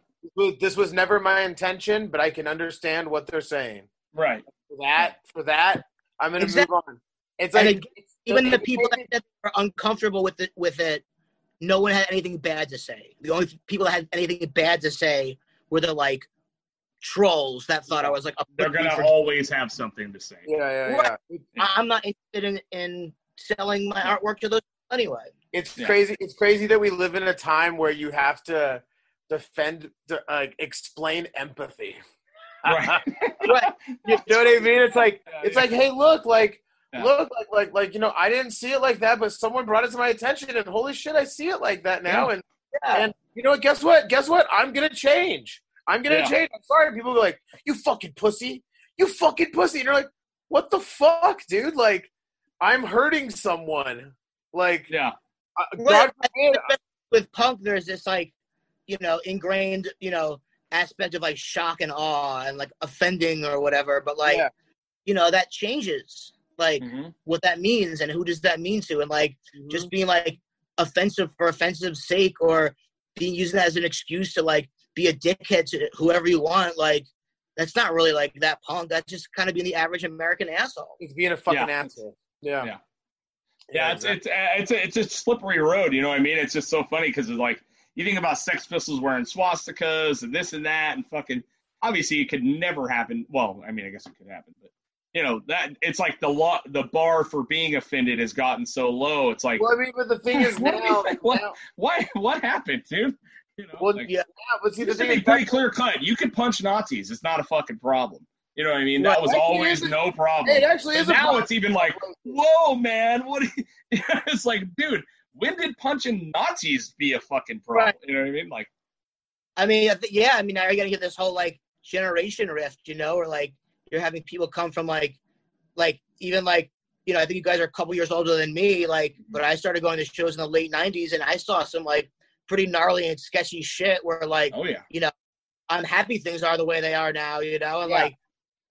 This was never my intention, but I can understand what they're saying. Right. For that, for that, I'm going to exactly. move on. It's like again, it's, even it's, the people that, that are uncomfortable with it, with it, no one had anything bad to say. The only people that had anything bad to say were the like trolls that thought I was like. A they're going to always have something to say. Yeah, yeah, right. yeah. I'm not interested in, in selling my artwork to those people anyway. It's yeah. crazy. It's crazy that we live in a time where you have to. Defend, uh, explain empathy. Right. right. You know what I mean? It's like, it's like, hey, look, like, yeah. look, like, like, like, you know, I didn't see it like that, but someone brought it to my attention, and holy shit, I see it like that now. Yeah. And yeah. and you know what? Guess what? Guess what? I'm gonna change. I'm gonna yeah. change. I'm sorry. People are like, you fucking pussy. You fucking pussy. And you're like, what the fuck, dude? Like, I'm hurting someone. Like, yeah. Uh, God forbid. With punk, there's this like. You know, ingrained, you know, aspect of like shock and awe and like offending or whatever. But like, yeah. you know, that changes like mm-hmm. what that means and who does that mean to. And like mm-hmm. just being like offensive for offensive's sake or being used as an excuse to like be a dickhead to whoever you want. Like, that's not really like that punk. That's just kind of being the average American asshole. It's being a fucking yeah. asshole. Yeah. Yeah. Yeah, yeah it's, exactly. it's, it's, a, it's a slippery road. You know what I mean? It's just so funny because it's like, you think about Sex Pistols wearing swastikas and this and that and fucking – obviously, it could never happen. Well, I mean, I guess it could happen. But, you know, that it's like the law, the bar for being offended has gotten so low. It's like – Well, I mean, but the thing is what now, think, what, now – what, what happened, dude? You know, well, like, yeah, but see, the thing is pretty clear cut. You can punch Nazis. It's not a fucking problem. You know what I mean? That right. was always no problem. It actually is a problem. Now it's even like, whoa, man. What? It's like, dude – when did punching Nazis be a fucking problem? Right. You know what I mean? Like, I mean, I th- yeah, I mean, now you're gonna get this whole like generation rift, you know, or like you're having people come from like, like even like, you know, I think you guys are a couple years older than me, like, but I started going to shows in the late nineties, and I saw some like pretty gnarly and sketchy shit where like, oh yeah, you know, unhappy things are the way they are now, you know, and yeah. like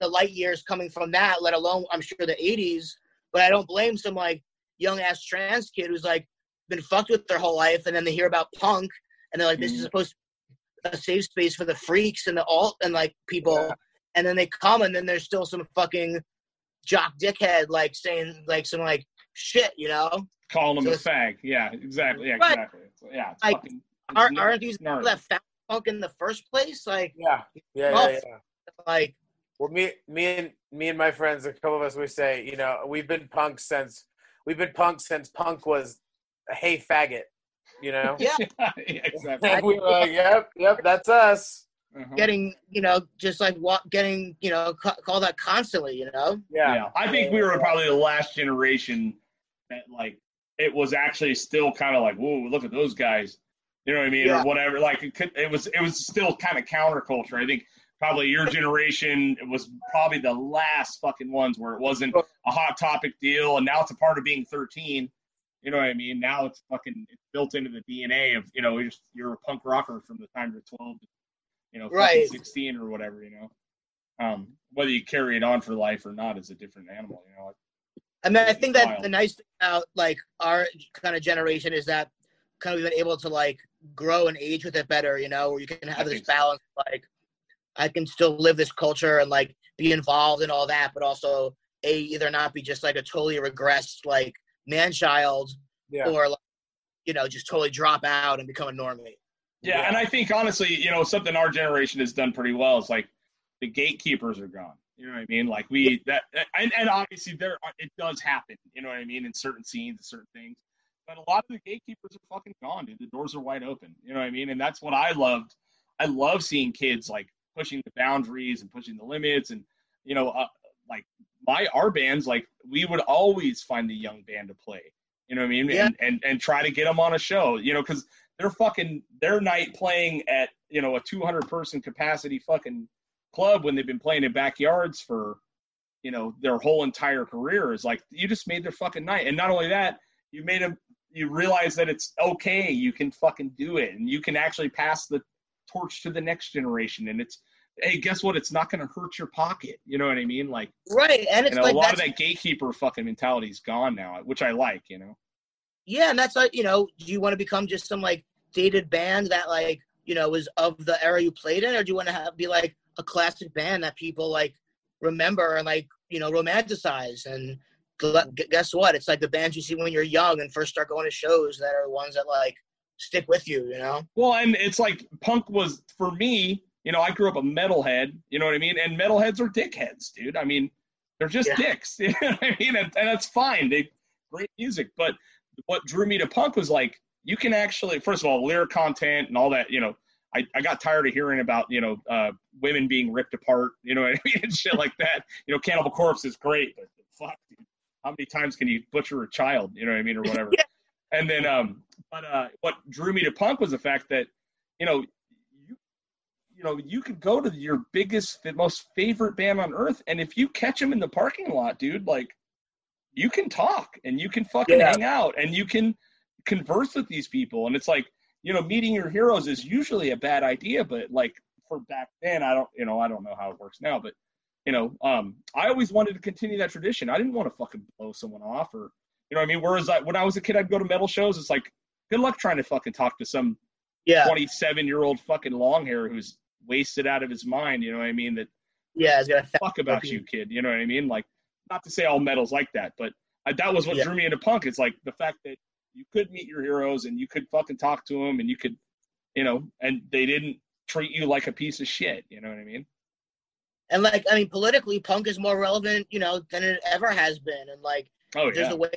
the light years coming from that, let alone I'm sure the eighties, but I don't blame some like young ass trans kid who's like. Been fucked with their whole life, and then they hear about punk and they're like, this mm-hmm. is supposed to a safe space for the freaks and the alt and like people. Yeah. And then they come, and then there's still some fucking jock dickhead like saying like some like shit, you know? Calling them so a fag. Yeah, exactly. Yeah, exactly. So, yeah. It's like, fucking, it's aren't, nerdy, aren't these nerdy. people that found punk in the first place? Like, yeah, yeah, well, yeah, yeah. Like, well, me, me, and me and my friends, a couple of us, we say, you know, we've been punk since we've been punk since punk was a hey faggot, you know? Yeah, yeah, exactly. And we were like, yep, yep, that's us. Uh-huh. Getting, you know, just like wa- getting, you know, ca- called that constantly, you know? Yeah. yeah. I think we were probably the last generation that, like, it was actually still kind of like, whoa, look at those guys. You know what I mean? Yeah. Or whatever. Like, it, could, it was it was still kind of counterculture. I think probably your generation was probably the last fucking ones where it wasn't a hot topic deal, and now it's a part of being thirteen. You know what I mean? Now it's fucking it's built into the D N A of, you know, you're, just, you're a punk rocker from the time you're twelve to you know, right. sixteen or whatever, you know. Um, whether you carry it on for life or not is a different animal, you know. Like, I mean, I think that wild. The nice thing about, like, our kind of generation is that kind of we've been able to, like, grow and age with it better, you know, where you can have I this balance, so. Like, I can still live this culture and, like, be involved in all that, but also, A, either not be just, like, a totally regressed, like, man-child yeah. or, like, you know, just totally drop out and become a normie. Yeah, yeah, and I think, honestly, you know, something our generation has done pretty well is, like, the gatekeepers are gone. You know what I mean? Like, we – that, and, and obviously, there are, it does happen, you know what I mean, in certain scenes and certain things. But a lot of the gatekeepers are fucking gone, dude. The doors are wide open, you know what I mean? And that's what I loved. I love seeing kids, like, pushing the boundaries and pushing the limits. And, you know, uh, like, my our bands, like, we would always find a young band to play, you know what I mean, yeah. and, and, and try to get them on a show, you know, because – They're fucking their night playing at, you know, a two hundred person capacity fucking club when they've been playing in backyards for, you know, their whole entire career is like, you just made their fucking night. And not only that, you made them, you realize that it's okay. You can fucking do it. And you can actually pass the torch to the next generation. And it's, hey, guess what? It's not going to hurt your pocket. You know what I mean? Like, right. And it's you know, like a lot of that gatekeeper fucking mentality is gone now, which I like, you know? Yeah. And that's like, you know, do you want to become just some like, dated band that like you know was of the era you played in, or do you want to have be like a classic band that people like remember and like you know romanticize? And guess what, it's like the bands you see when you're young and first start going to shows that are the ones that like stick with you, you know? Well, and it's like punk was for me, you know, I grew up a metalhead, you know what I mean, and metalheads are dickheads, dude. I mean, they're just yeah. dicks, you know what I mean, and, and that's fine. They great music, but what drew me to punk was like you can actually, first of all, lyric content and all that, you know, I, I got tired of hearing about, you know, uh, women being ripped apart, you know what I mean, and shit like that. You know, Cannibal Corpse is great, but fuck, dude, how many times can you butcher a child, you know what I mean, or whatever. yeah. And then, um, but uh, what drew me to punk was the fact that, you know, you, you know, you could go to your biggest, most favorite band on earth, and if you catch them in the parking lot, dude, like, you can talk, and you can fucking yeah. hang out, and you can converse with these people. And it's like, you know, meeting your heroes is usually a bad idea, but like for back then, I don't, you know, I don't know how it works now, but you know, um, I always wanted to continue that tradition. I didn't want to fucking blow someone off or, you know what I mean? Whereas I, when I was a kid, I'd go to metal shows. It's like, good luck trying to fucking talk to some yeah. twenty-seven year old fucking long hair who's wasted out of his mind. You know what I mean? That yeah, gonna fuck about you, kid. You know what I mean? Like, not to say all metal's like that, but I, that was what yeah. drew me into punk. It's like the fact that you could meet your heroes and you could fucking talk to them and you could, you know, and they didn't treat you like a piece of shit. You know what I mean? And like, I mean, politically punk is more relevant, you know, than it ever has been. And like, oh, there's yeah. a way,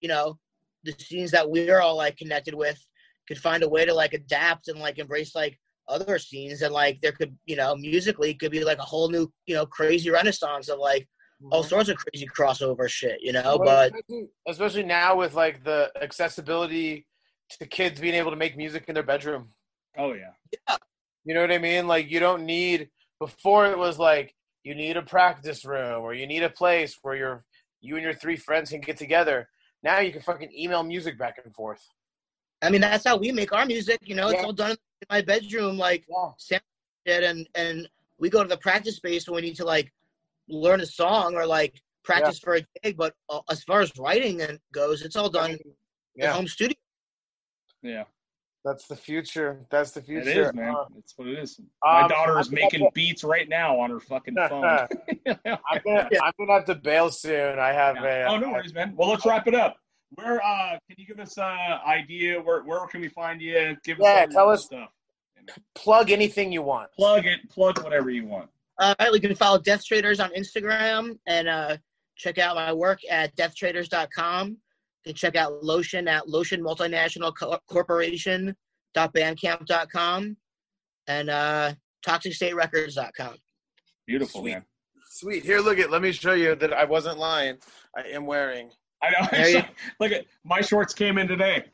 you know, the scenes that we're all like connected with could find a way to like adapt and like embrace like other scenes. And like, there could, you know, musically could be like a whole new, you know, crazy renaissance of like, all sorts of crazy crossover shit, you know, well, but... Especially now with, like, the accessibility to kids being able to make music in their bedroom. Oh, yeah. Yeah. You know what I mean? Like, you don't need... Before it was, like, you need a practice room or you need a place where you're, you and your three friends can get together. Now you can fucking email music back and forth. I mean, that's how we make our music, you know? Yeah. It's all done in my bedroom, like, yeah. and and we go to the practice space when we need to, like, learn a song or like practice yeah. for a gig, but uh, as far as writing and goes, it's all done yeah. at home studio. Yeah, That's the future. That's the future. It is, man. Uh, That's what it is. My um, daughter is making to... beats right now on her fucking phone. I'm going to have to bail soon. I have yeah. a... Oh, no worries, man. Well, let's wrap it up. Where uh, can you give us an uh, idea? Where Where can we find you? Give yeah, us tell us. Stuff. Plug anything you want. Plug it. Plug whatever you want. All right. We can follow Death Traders on Instagram and uh, check out my work at death traders dot com. You can check out Lotion at lotion multinational corporation dot bandcamp dot com and uh, toxic state records dot com. Beautiful, Sweet. man. Sweet. Here, look it. Let me show you that I wasn't lying. I am wearing. I know. I saw, look at my shorts came in today.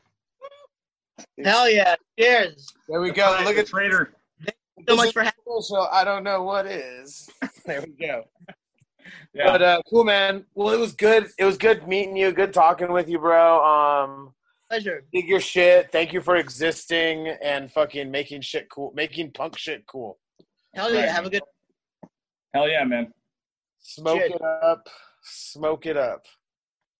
Hell yeah! Cheers. There we go. Look at Trader. Thank you so much for having me. So I don't know what is. There we go. Yeah. But uh, cool, man. Well, it was good. It was good meeting you. Good talking with you, bro. Um, Pleasure. Dig your shit. Thank you for existing and fucking making shit cool, making punk shit cool. Hell yeah! Right. Have a good. Hell yeah, man. Smoke Cheers. it up. Smoke it up.